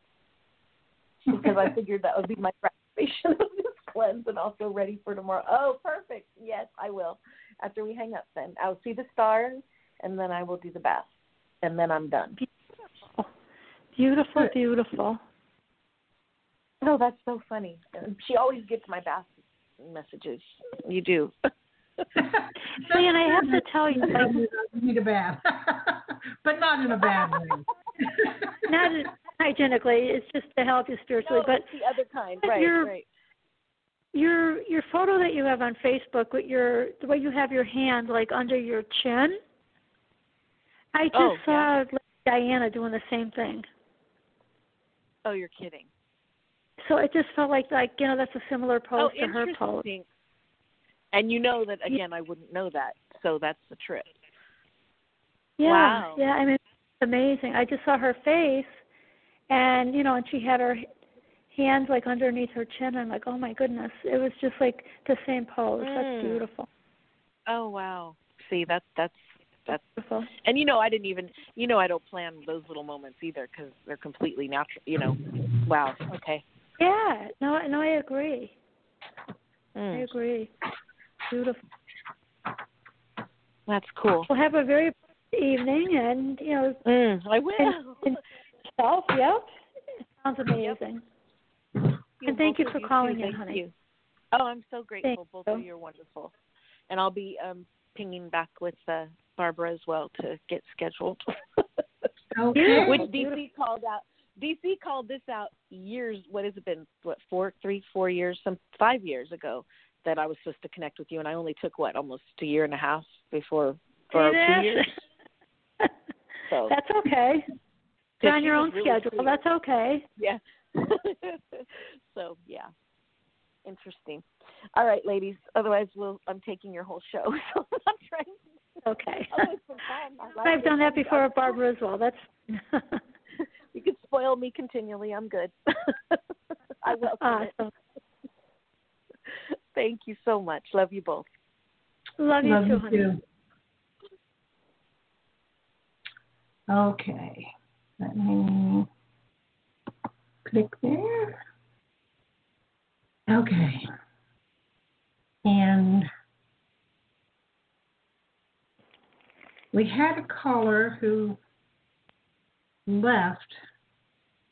Because I figured that would be my graduation of this cleanse and also ready for tomorrow. Oh, perfect. Yes, I will. After we hang up then. I'll see the stars, and then I will do the bath. And then I'm done. Beautiful. Beautiful, beautiful. Oh, that's so funny. She always gets my bath messages. You do. And I have to tell you, I need a bath, but not in a bad way. Not hygienically. It's just to help you spiritually. No, but it's the other kind, right? Your photo that you have on Facebook with the way you have your hand like under your chin. I just saw Diana doing the same thing. Oh, you're kidding. So it just felt like you know, that's a similar pose to her pose. And you know that, again, I wouldn't know that. So that's the trick. Yeah. Wow. Yeah, I mean, it's amazing. I just saw her face and, you know, and she had her hands like underneath her chin. I'm like, oh, my goodness. It was just like the same pose. That's beautiful. Oh, wow. See, that's beautiful. And, you know, I didn't even, you know, I don't plan those little moments either because they're completely natural, you know. Wow. Okay. Yeah. No, I agree. I agree. Beautiful. That's cool. Well, have a very good evening, and you know. I will. And yourself, yep. It sounds amazing. Yep. And thank you for calling in, honey. You. Oh, I'm so grateful. Both of you are wonderful, and I'll be pinging back with Barbara as well to get scheduled. Okay. Which DC called out. DC called this out years. What has it been? What 4 years? 5 years ago that I was supposed to connect with you, and I only took almost a year and a half before, or 2 years. So that's okay. You're on your own schedule. Sweet. That's okay. Yeah. So yeah, interesting. All right, ladies. Otherwise, I'm taking your whole show. So I'm trying. Okay. I've done that before, Barbara as well. That's. You can spoil me continually. I'm good. I will. Awesome. Thank you so much. Love you both. Love you too, honey. Okay. Let me click there. Okay. And we had a caller who left,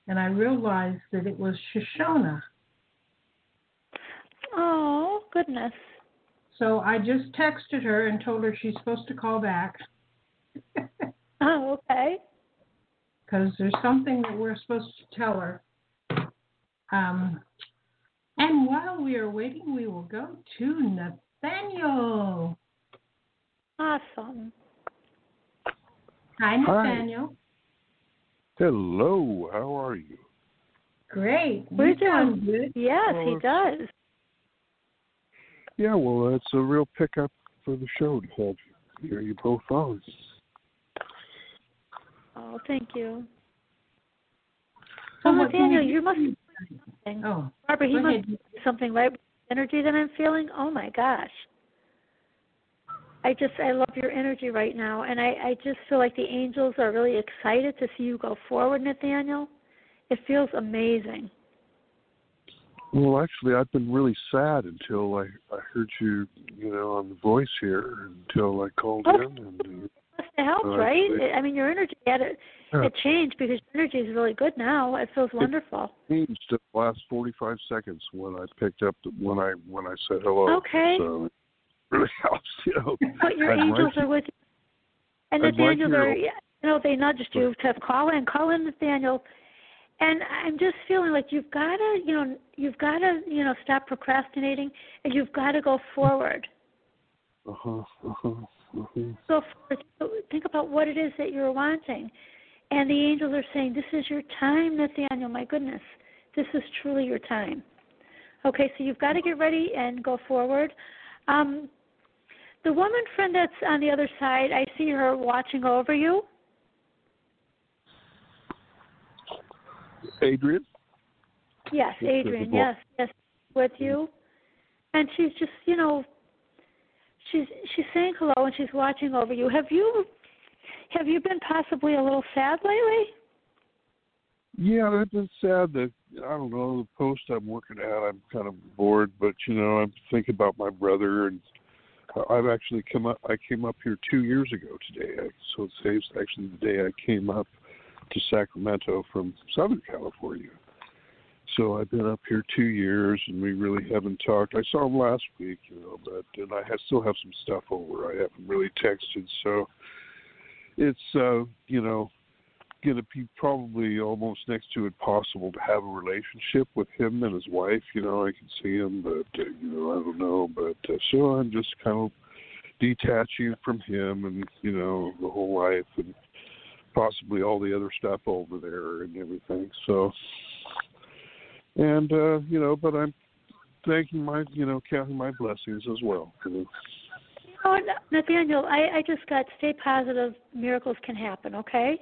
and I realized that it was Shoshana. Oh, goodness. So I just texted her and told her she's supposed to call back. Oh, okay. Because there's something that we're supposed to tell her. And while we are waiting, we will go to Nathaniel. Awesome. Hi, Nathaniel. Hi. Hello, how are you? Great. We're doing good. Yes, he does. Yeah, well, it's a real pickup for the show to have hear you both on. Oh, thank you. Well, Nathaniel, you must be feeling something. Oh, Barbara, he must be something right with the energy that I'm feeling. Oh, my gosh. I love your energy right now, and I just feel like the angels are really excited to see you go forward, Nathaniel. It feels amazing. Well, actually, I've been really sad until I heard you, you know, on the voice here, until I called in. And that's to help, right? I mean, your energy, it changed because your energy is really good now. It feels wonderful. It changed the last 45 seconds when I picked up, when I said hello. Okay. So, really helps, you know. But your angels are with you. And Nathaniel, they nudged you to call in Nathaniel. And I'm just feeling like you've got to stop procrastinating and you've got to go forward. Go forward. Think about what it is that you're wanting. And the angels are saying, this is your time, Nathaniel. My goodness, this is truly your time. Okay, so you've got to get ready and go forward. The woman friend that's on the other side, I see her watching over you. Adrian? Yes, Adrian, yes, with you. And she's just, you know, she's saying hello and she's watching over you. Have you been possibly a little sad lately? Yeah, I've been sad that, I don't know, the post I'm working at, I'm kind of bored, but, you know, I'm thinking about my brother, and I've actually I came up here 2 years ago today, so today's actually the day I came up to Sacramento from Southern California. So I've been up here 2 years, and we really haven't talked. I saw him last week, you know, but and I still have some stuff over. I haven't really texted, so it's, you know, going to be probably almost next to impossible to have a relationship with him and his wife. You know, I can see him, but, you know, I don't know. But so I'm just kind of detaching from him and, you know, the whole life and possibly all the other stuff over there and everything. So, and, you know, but I'm thanking my, you know, counting my blessings as well. You know, Nathaniel, I just got stay positive. Miracles can happen, okay?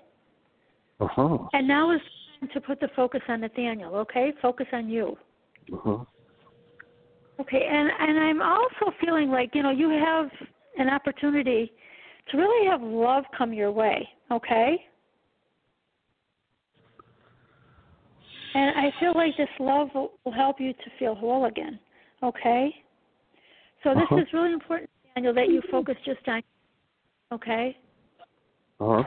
Uh-huh. And now is time to put the focus on Nathaniel, okay? Focus on you. Uh-huh. Okay, and I'm also feeling like, you know, you have an opportunity to really have love come your way, okay? And I feel like this love will help you to feel whole again, okay? So this is really important, Nathaniel, that you focus just on, okay? Uh-huh.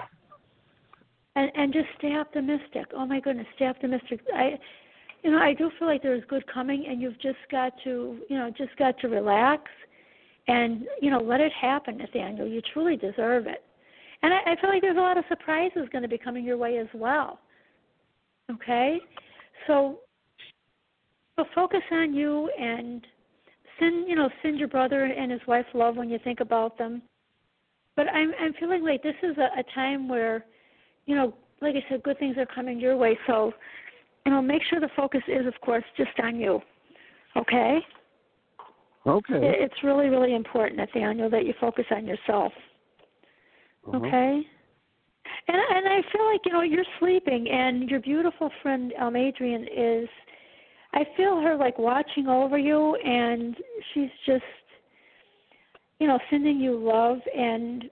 And just stay optimistic. Oh, my goodness, stay optimistic. I do feel like there is good coming, and you've just got to relax and, you know, let it happen, Nathaniel. You truly deserve it. And I feel like there's a lot of surprises going to be coming your way as well. Okay? So focus on you and send your brother and his wife love when you think about them. But I'm feeling like this is a time where, you know, like I said, good things are coming your way. So, you know, make sure the focus is, of course, just on you. Okay? Okay. It's really, really important, Nathaniel, that you focus on yourself. Uh-huh. Okay? And I feel like, you know, you're sleeping, and your beautiful friend, Adrian, is, I feel her, like, watching over you, and she's just, you know, sending you love, and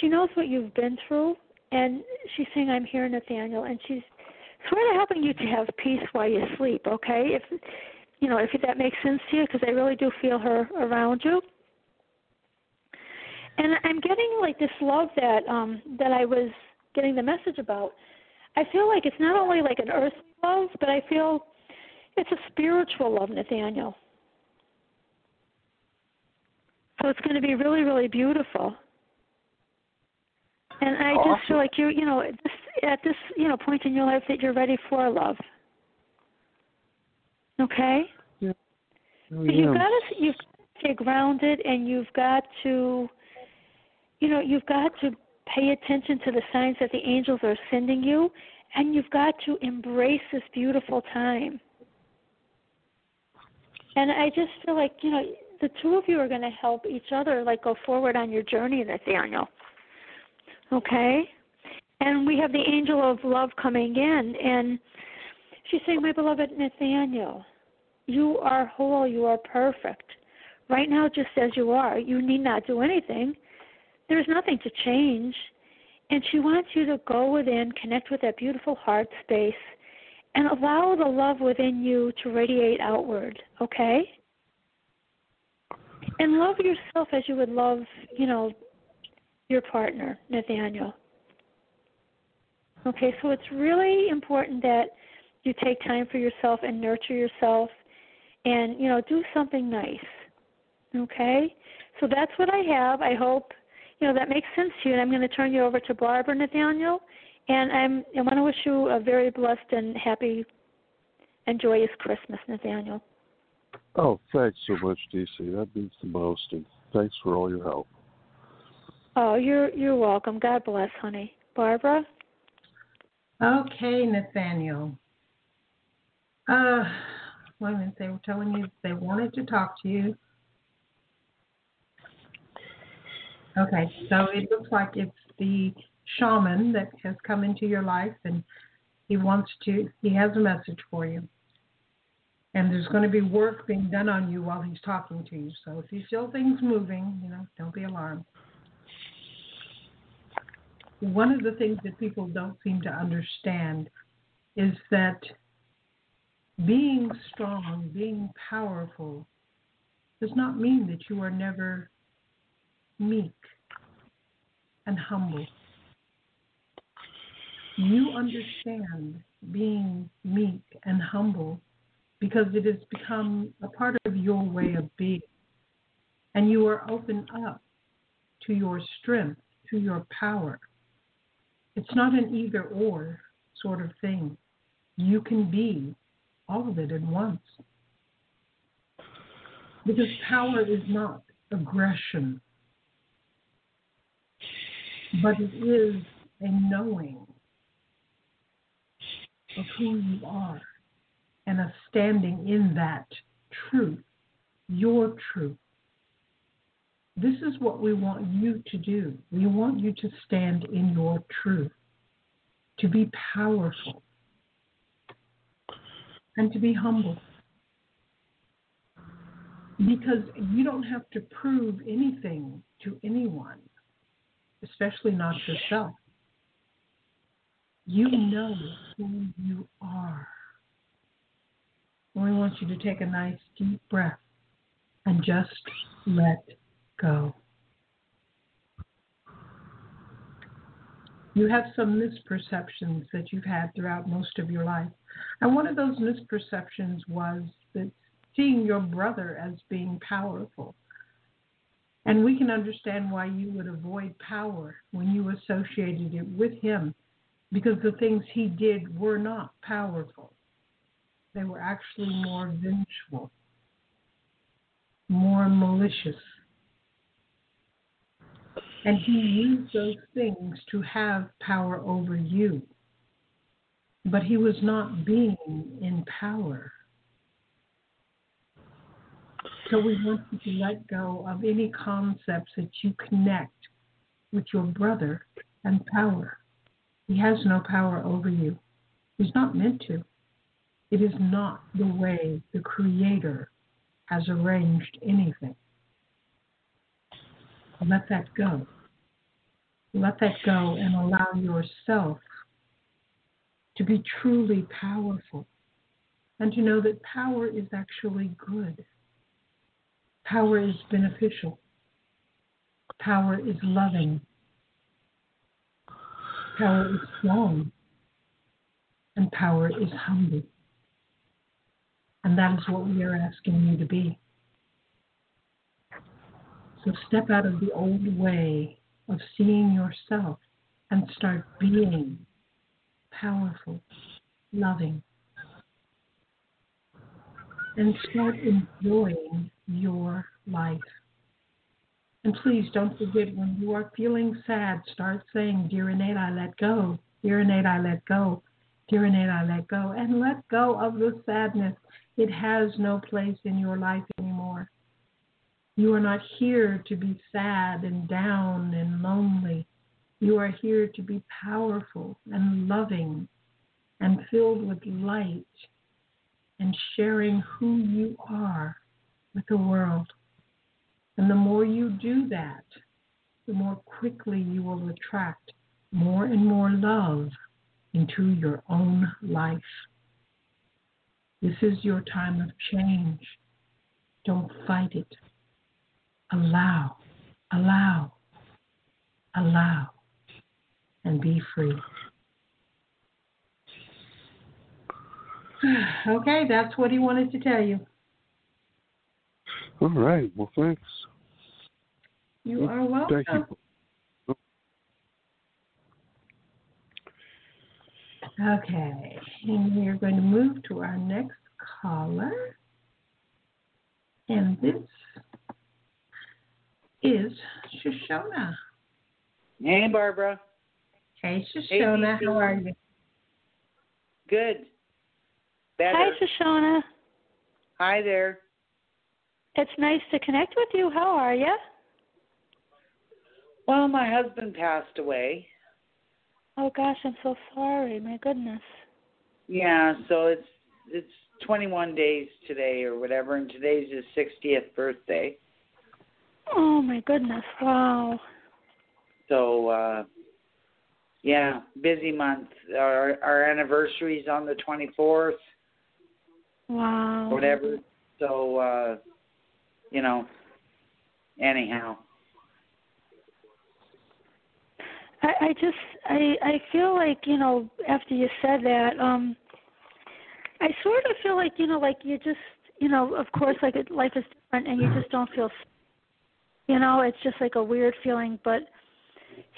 she knows what you've been through. And she's saying, I'm here, Nathaniel, and she's sort of helping you to have peace while you sleep, okay? If that makes sense to you, because I really do feel her around you. And I'm getting, like, this love that I was getting the message about. I feel like it's not only, like, an earthly love, but I feel it's a spiritual love, Nathaniel. So it's going to be really, really beautiful. And I just feel like at this point in your life that you're ready for love. Okay? Yeah. Oh, yeah. You've got to stay grounded, and you've got to pay attention to the signs that the angels are sending you, and you've got to embrace this beautiful time. And I just feel like, you know, the two of you are going to help each other, like, go forward on your journey, Nathaniel. Okay, and we have the angel of love coming in, and she's saying, my beloved Nathaniel, you are whole, you are perfect. Right now, just as you are, you need not do anything. There's nothing to change, and she wants you to go within, connect with that beautiful heart space, and allow the love within you to radiate outward, okay? And love yourself as you would love, you know, your partner, Nathaniel. Okay, so it's really important that you take time for yourself and nurture yourself and, you know, do something nice. Okay? So that's what I have. I hope, you know, that makes sense to you, and I'm going to turn you over to Barbara, Nathaniel, and I want to wish you a very blessed and happy and joyous Christmas, Nathaniel. Oh, thanks so much, DC. That means the most, and thanks for all your help. Oh, you're welcome. God bless, honey. Barbara? Okay, Nathaniel. Women, they were telling you they wanted to talk to you. Okay, so it looks like it's the shaman that has come into your life and He wants to, he has a message for you. And there's going to be work being done on you while he's talking to you. So if you feel things moving, you know, don't be alarmed. One of the things that people don't seem to understand is that being strong, being powerful, does not mean that you are never meek and humble. You understand being meek and humble because it has become a part of your way of being. And you are open up to your strength, to your power. It's not an either or sort of thing. You can be all of it at once. Because power is not aggression, but it is a knowing of who you are and a standing in that truth, your truth. This is what we want you to do. We want you to stand in your truth, to be powerful, and to be humble. Because you don't have to prove anything to anyone, especially not yourself. You know who you are. We want you to take a nice deep breath and just let go. You have some misperceptions that you've had throughout most of your life. And one of those misperceptions was that seeing your brother as being powerful. And we can understand why you would avoid power when you associated it with him, because the things he did were not powerful. They were actually more vengeful, more malicious. And he used those things to have power over you. But he was not being in power. So we want you to let go of any concepts that you connect with your brother and power. He has no power over you. He's not meant to. It is not the way the Creator has arranged anything. Let that go. Let that go and allow yourself to be truly powerful and to know that power is actually good. Power is beneficial. Power is loving. Power is strong. And power is humble. And that is what we are asking you to be. So step out of the old way of seeing yourself and start being powerful, loving, and start enjoying your life. And please don't forget, when you are feeling sad, start saying, "Dear Innate, I let go. Dear Innate, I let go. Dear Innate, I let go." And let go of the sadness. It has no place in your life anymore. You are not here to be sad and down and lonely. You are here to be powerful and loving and filled with light and sharing who you are with the world. And the more you do that, the more quickly you will attract more and more love into your own life. This is your time of change. Don't fight it. Allow, allow, allow, and be free. Okay, that's what he wanted to tell you. All right. Well, thanks. You are welcome. Thank you. Okay. And we're going to move to our next caller. And this is Shoshana. Hey, Barbara. Hey, Shoshana. Hey, how are you? Good. Better. Hi, Shoshana. Hi there. It's nice to connect with you. How are you? Well, my husband passed away. Oh, gosh, I'm so sorry. My goodness. Yeah, so it's 21 days today or whatever, and today's his 60th birthday. Oh, my goodness. Wow. So, yeah, busy month. Our anniversary's on the 24th. Wow. Whatever. So, you know, anyhow. I feel like, you know, after you said that, I sort of feel like, you know, like you just, you know, of course, like life is different and you just don't feel, you know, it's just like a weird feeling, but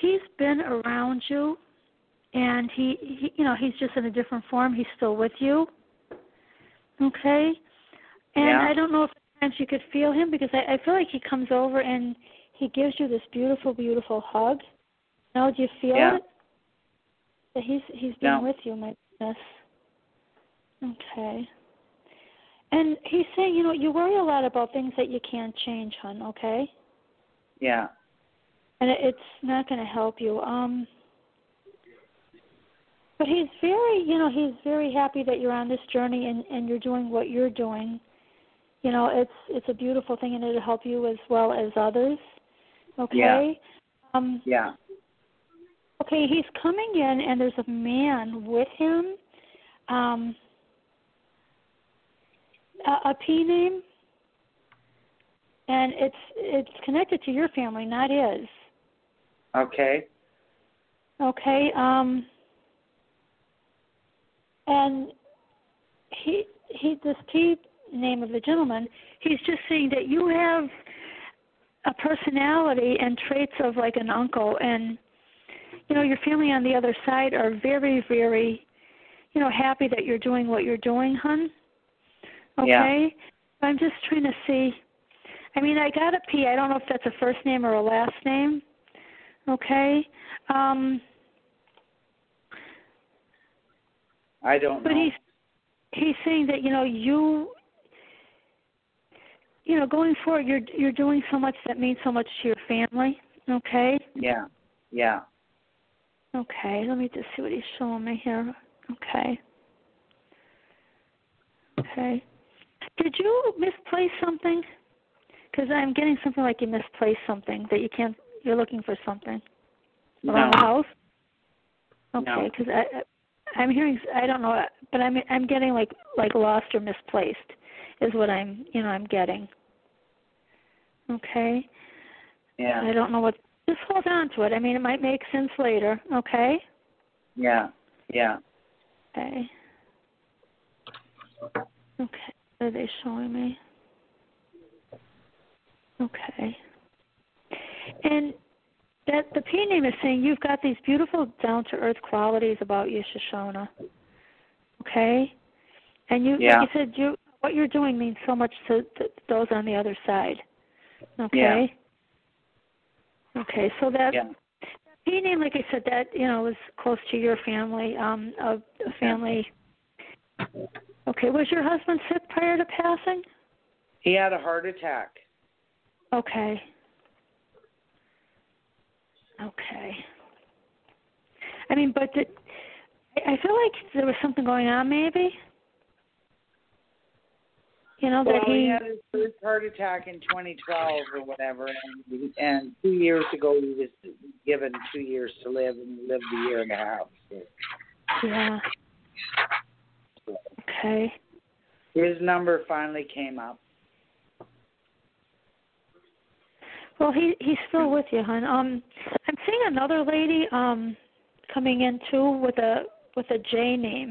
he's been around you and he you know, he's just in a different form. He's still with you. Okay. And yeah. I don't know if at times you could feel him because I feel like he comes over and he gives you this beautiful, beautiful hug. No, do you feel it? That he's been with you, my goodness. Okay. And he's saying, you know, you worry a lot about things that you can't change, hon, okay? Yeah. And it's not going to help you. But he's very, you know, he's very happy that you're on this journey and you're doing what you're doing. You know, it's a beautiful thing, and it'll help you as well as others, okay? Yeah. Okay, he's coming in, and there's a man with him. A P name, and it's connected to your family, not his. Okay. Okay. And he this P name of the gentleman. He's just saying that you have a personality and traits of like an uncle and. You know, your family on the other side are very, very, you know, happy that you're doing what you're doing, hon. Okay? Yeah. I'm just trying to see. I mean, I got a P. I don't know if that's a first name or a last name. Okay? I don't know. But he's saying that, you know, you know, going forward, you're doing so much that means so much to your family. Okay? Yeah. Yeah. Okay, let me just see what he's showing me here. Okay. Okay. Did you misplace something? Because I'm getting something like you misplaced something, that you can't, you're looking for something. No. Around the house? Okay, because no. I'm hearing, I don't know, but I'm getting like lost or misplaced is what I'm getting. Okay. Yeah. I don't know what. Just hold on to it. I mean, it might make sense later, okay? Yeah, yeah. Okay. Okay, what are they showing me? Okay. And that the P name is saying you've got these beautiful down-to-earth qualities about you, Shoshana, okay? And you said what you're doing means so much to those on the other side, okay? Yeah. Okay, so that P name, like I said, that, you know, was close to your family, a family. Okay, was your husband sick prior to passing? He had a heart attack. Okay. Okay. I mean, but I feel like there was something going on maybe. You know, well, he had his first heart attack in 2012 or whatever, and 2 years ago he was given 2 years to live, and he lived a year and a half. So. Yeah. Okay. His number finally came up. Well, he's still with you, hon. I'm seeing another lady coming in too with a J name,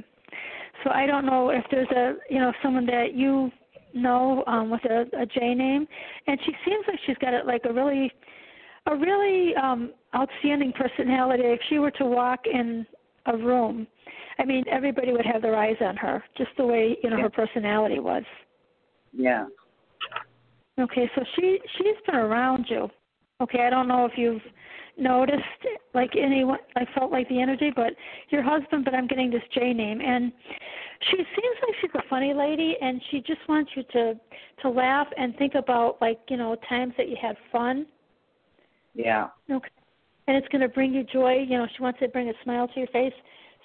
so I don't know if there's a, you know, someone that you. No, with a J name, and she seems like she's got a really outstanding personality. If she were to walk in a room, I mean, everybody would have their eyes on her, just the way, you know, her personality was. Yeah. Okay, so she's been around you. Okay, I don't know if you've noticed like anyone. I felt like the energy, but your husband. But I'm getting this J name and. She seems like she's a funny lady, and she just wants you to laugh and think about, like, you know, times that you had fun. Yeah. Okay. And it's going to bring you joy. You know, she wants to bring a smile to your face.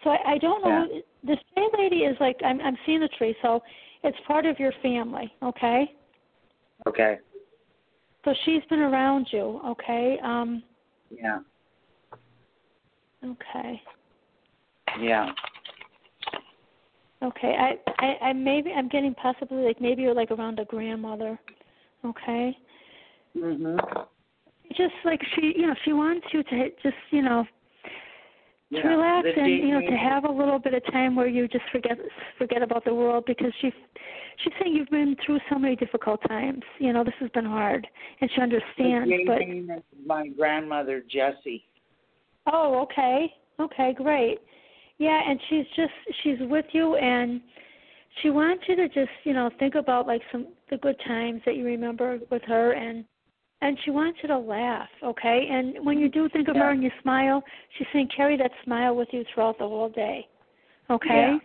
So I don't know. Yeah. This gray lady is like, I'm seeing a tree, so it's part of your family, okay? Okay. So she's been around you, okay? Yeah. Okay. Yeah. Okay. I maybe I'm getting possibly like maybe you're like around a grandmother, okay? Mhm. Just like she, you know, she wants you to just, you know, yeah, to relax and, you know, to have a little bit of time where you just forget about the world, because she's saying you've been through so many difficult times. You know, this has been hard, and she understands. But my grandmother, Jessie. Oh, okay. Okay, great. Yeah, and she's with you, and she wants you to just, you know, think about like the good times that you remember with her, and she wants you to laugh, okay? And when you do think of her and you smile, she's saying carry that smile with you throughout the whole day, okay?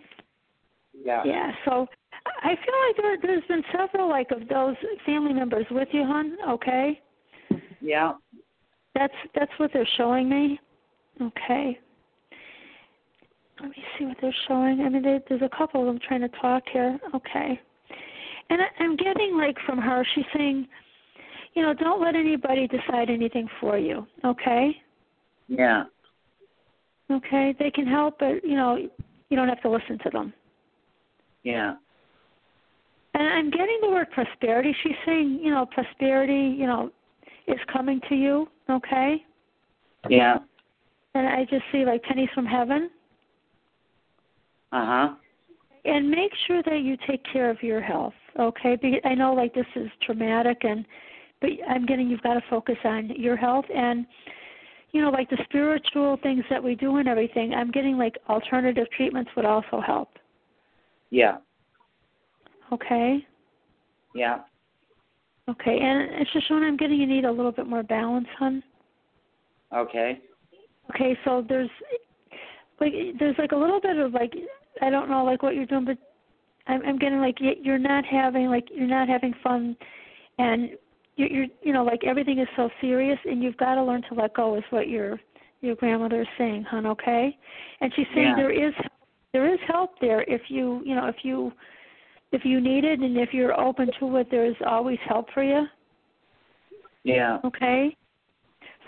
Yeah. Yeah, so I feel like there's been several, like, of those family members with you, hon, okay? Yeah. That's what they're showing me, okay? Let me see what they're showing. I mean, there's a couple of them trying to talk here, okay? And I'm getting, like, from her, she's saying, you know, don't let anybody decide anything for you, okay? Yeah. Okay, they can help, but, you know, you don't have to listen to them. Yeah. And I'm getting the word prosperity. She's saying, you know, prosperity, you know, is coming to you, okay? Yeah. And I just see, like, pennies from heaven. Uh-huh. And make sure that you take care of your health, okay? Because I know, like, this is traumatic and... But I'm getting you've got to focus on your health and, you know, like the spiritual things that we do and everything. I'm getting, like, alternative treatments would also help. Yeah. Okay. Yeah. Okay. And Shoshana, I'm getting you need a little bit more balance, hon. Okay. Okay. So there's a little bit of, like, I don't know, like, what you're doing, but I'm getting, like, you're not having fun and... You're, you know, like everything is so serious, and you've got to learn to let go is what your grandmother is saying, hon, okay? And she's saying there is help there if you need it and if you're open to it, there is always help for you. Yeah. Okay?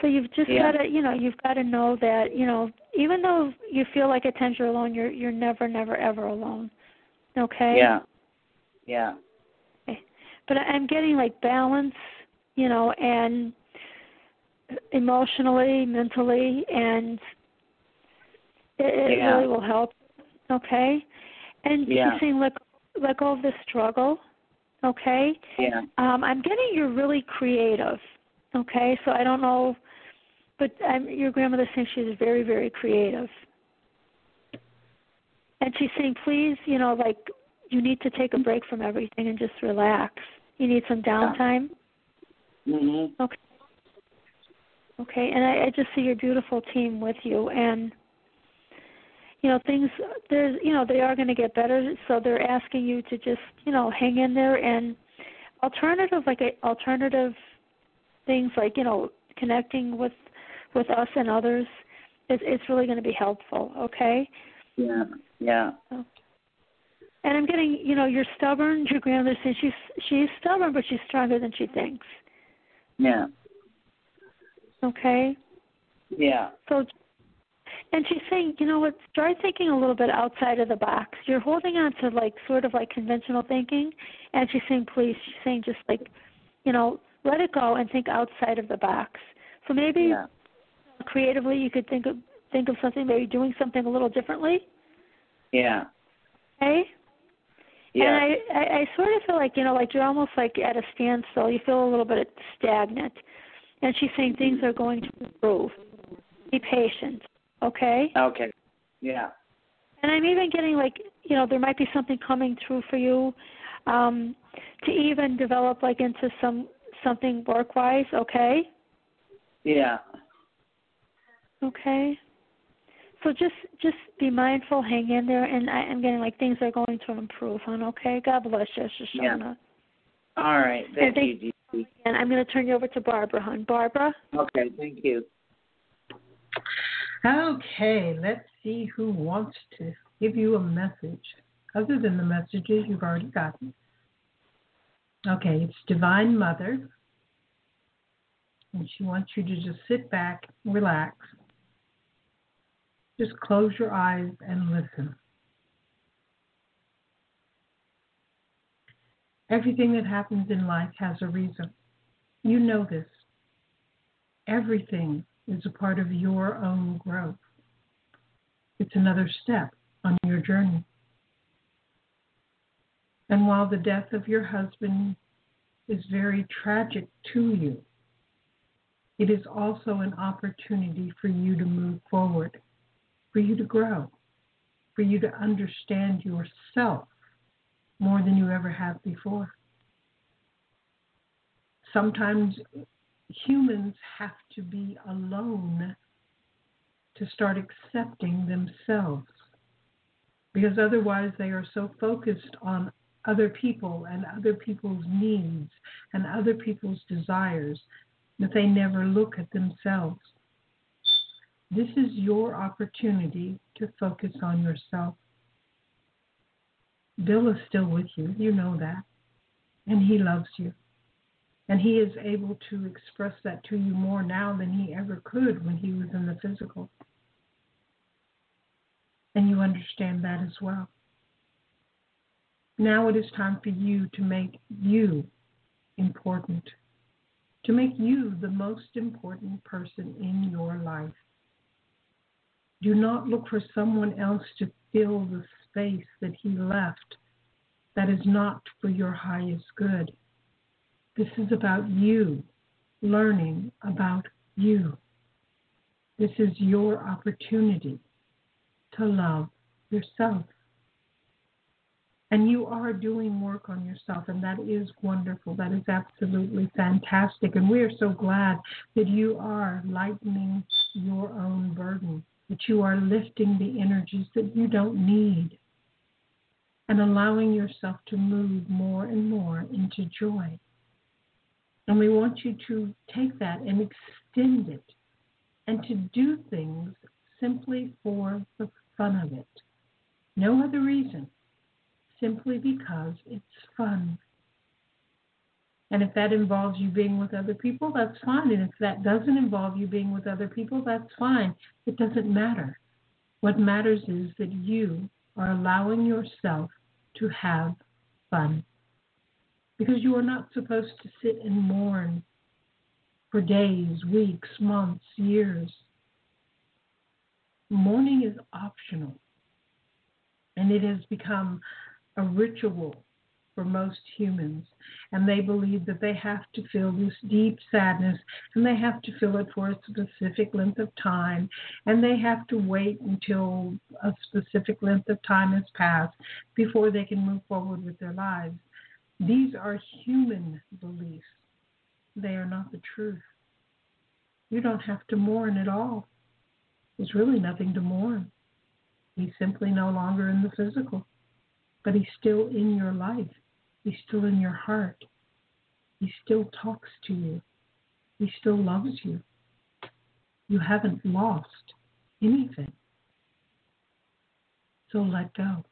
So you've just got to, you know, you've got to know that, you know, even though you feel like at times you're alone, you're never, ever alone. Okay? Yeah. Yeah. But I'm getting, like, balance, you know, and emotionally, mentally, and it really will help, okay? And she's saying, let go of the struggle, okay? Yeah. I'm getting you're really creative, okay? So I don't know, but your grandmother saying she's very, very creative. And she's saying, please, you know, like, you need to take a break from everything and just relax. You need some downtime. Yeah. Mm-hmm. Okay. Okay, and I just see your beautiful team with you, and you know things. There's, you know, they are going to get better, so they're asking you to just, you know, hang in there and alternative things like, you know, connecting with us and others. It's really going to be helpful. Okay. Yeah. Yeah. So, and I'm getting, you know, you're stubborn. Your grandmother says she's stubborn, but she's stronger than she thinks. Yeah. Okay? Yeah. So, and she's saying, you know what, start thinking a little bit outside of the box. You're holding on to, like, sort of like conventional thinking, and she's saying, please, she's saying just, like, you know, let it go and think outside of the box. So maybe creatively you could think of something, maybe doing something a little differently. Yeah. Okay? Yeah. And I sort of feel like, you know, like you're almost like at a standstill. You feel a little bit stagnant. And she's saying things are going to improve. Be patient, okay? Okay, yeah. And I'm even getting like, you know, there might be something coming through for you to even develop like into something work-wise, okay? Yeah. Okay. So just be mindful, hang in there, and I'm getting like things are going to improve on, okay? God bless you, Shoshana. Yeah. All right. Thank you, DC. And I'm going to turn you over to Barbara, hon. Barbara? Okay, thank you. Okay, let's see who wants to give you a message other than the messages you've already gotten. Okay, it's Divine Mother, and she wants you to just sit back, relax, just close your eyes and listen. Everything that happens in life has a reason. You know this. Everything is a part of your own growth. It's another step on your journey. And while the death of your husband is very tragic to you, it is also an opportunity for you to move forward, for you to grow, for you to understand yourself more than you ever have before. Sometimes humans have to be alone to start accepting themselves, because otherwise they are so focused on other people and other people's needs and other people's desires that they never look at themselves. This is your opportunity to focus on yourself. Bill is still with you. You know that. And he loves you. And he is able to express that to you more now than he ever could when he was in the physical. And you understand that as well. Now it is time for you to make you important, to make you the most important person in your life. Do not look for someone else to fill the space that he left. That is not for your highest good. This is about you, learning about you. This is your opportunity to love yourself. And you are doing work on yourself, and that is wonderful. That is absolutely fantastic. And we are so glad that you are lightening your own burden, that you are lifting the energies that you don't need and allowing yourself to move more and more into joy. And we want you to take that and extend it and to do things simply for the fun of it. No other reason, simply because it's fun. And if that involves you being with other people, that's fine. And if that doesn't involve you being with other people, that's fine. It doesn't matter. What matters is that you are allowing yourself to have fun. Because you are not supposed to sit and mourn for days, weeks, months, years. Mourning is optional, and it has become a ritual for most humans, and they believe that they have to feel this deep sadness, and they have to feel it for a specific length of time, and they have to wait until a specific length of time has passed before they can move forward with their lives. These are human beliefs. They are not the truth. You don't have to mourn at all. There's really nothing to mourn. He's simply no longer in the physical, but he's still in your life. He's still in your heart. He still talks to you. He still loves you. You haven't lost anything. So let go.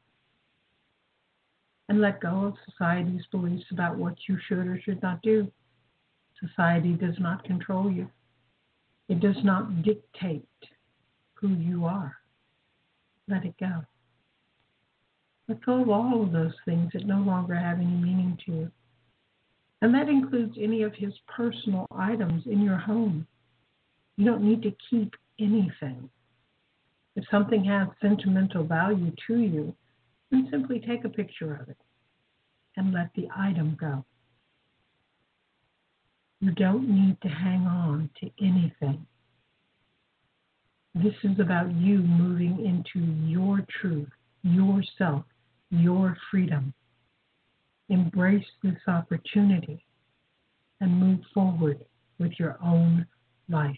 And let go of society's beliefs about what you should or should not do. Society does not control you. It does not dictate who you are. Let it go. Let go of all of those things that no longer have any meaning to you. And that includes any of his personal items in your home. You don't need to keep anything. If something has sentimental value to you, and simply take a picture of it and let the item go. You don't need to hang on to anything. This is about you moving into your truth, yourself, your freedom. Embrace this opportunity and move forward with your own life.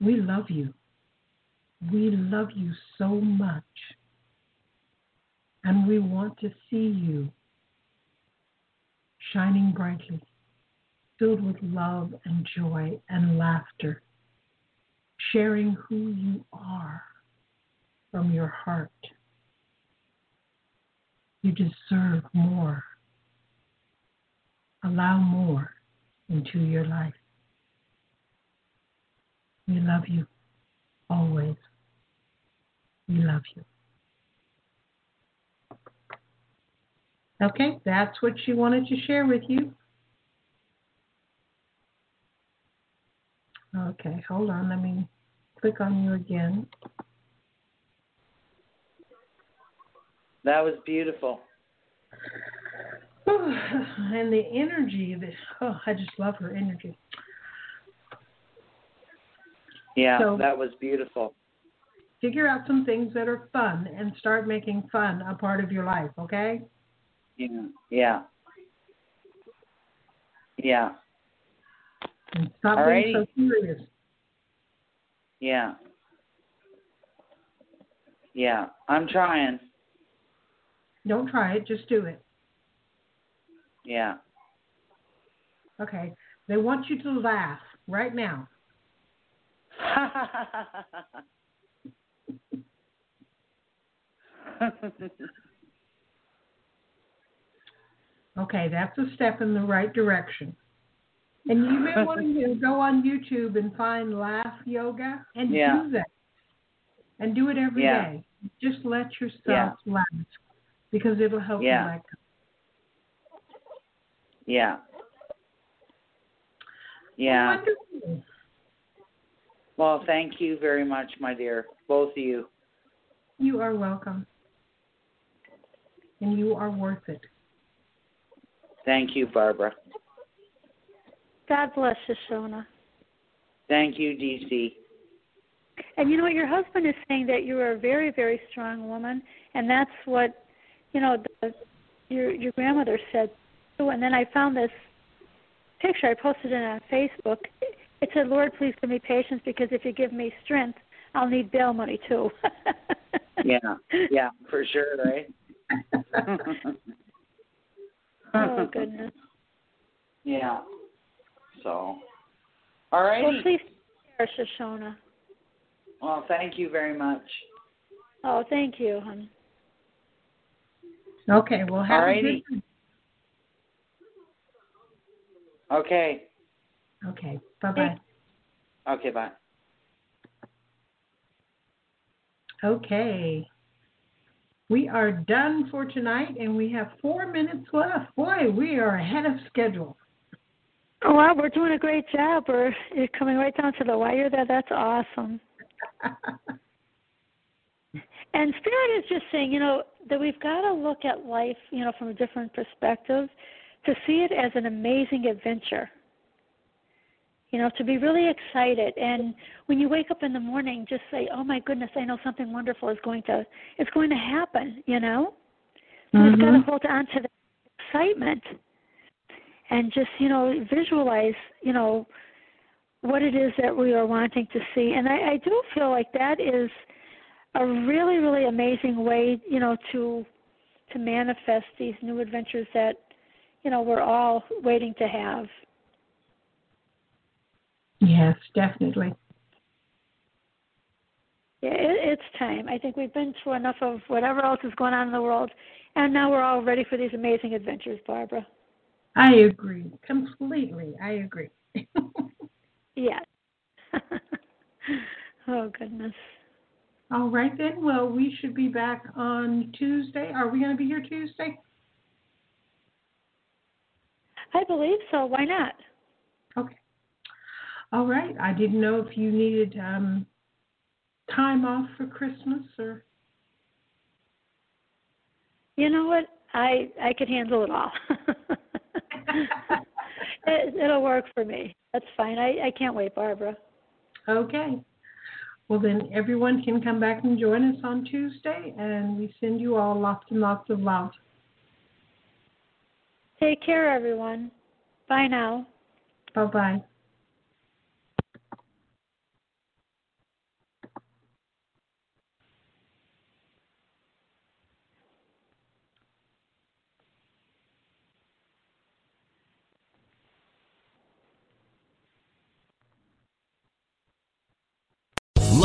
We love you. We love you so much. And we want to see you shining brightly, filled with love and joy and laughter, sharing who you are from your heart. You deserve more. Allow more into your life. We love you always. We love you. Okay, that's what she wanted to share with you. Okay, hold on. Let me click on you again. That was beautiful. And the energy of it. Oh, I just love her energy. Yeah, so that was beautiful. Figure out some things that are fun and start making fun a part of your life, okay? Yeah. And stop being so serious. Yeah, I'm trying. Don't try it, just do it. Yeah. Okay, they want you to laugh right now. Okay, that's a step in the right direction. And you may want to go on YouTube and find laugh yoga and do that. And do it every day. Just let yourself laugh because it'll help you like that. Yeah. Wonderful. Well, thank you very much, my dear, both of you. You are welcome. And you are worth it. Thank you, Barbara. God bless Shoshana. Thank you, DC. And you know what? Your husband is saying that you are a very, very strong woman, and that's what, you know, your grandmother said too. And then I found this picture. I posted it on Facebook. It said, Lord, please give me patience because if you give me strength, I'll need bail money too. Yeah, for sure, right? Oh, goodness. Yeah. So, all right. Well, please take care, Shoshana. Well, thank you very much. Oh, thank you, honey. Okay, well, have a good one. Okay, bye-bye. Okay, bye. Okay. We are done for tonight, and we have 4 minutes left. Boy, we are ahead of schedule. Oh, wow, we're doing a great job. You're coming right down to the wire there. That's awesome. And Spirit is just saying, you know, that we've got to look at life, you know, from a different perspective to see it as an amazing adventure, you know, to be really excited. And when you wake up in the morning, just say, oh, my goodness, I know something wonderful is going to happen, you know. Mm-hmm. We've got to hold on to the excitement. And just, you know, visualize, you know, what it is that we are wanting to see. And I do feel like that is a really, really amazing way, you know, to manifest these new adventures that, you know, we're all waiting to have. Yes, definitely. Yeah, it's time. I think we've been through enough of whatever else is going on in the world, and now we're all ready for these amazing adventures, Barbara. I agree. Completely. I agree. Yes. Oh, goodness. All right, then. Well, we should be back on Tuesday. Are we going to be here Tuesday? I believe so. Why not? Okay. All right. I didn't know if you needed time off for Christmas or... You know what? I could handle it all. It'll work for me. That's fine. I can't wait, Barbara. Okay. Well, then everyone can come back and join us on Tuesday, and we send you all lots and lots of love. Take care, everyone. Bye now. Bye-bye.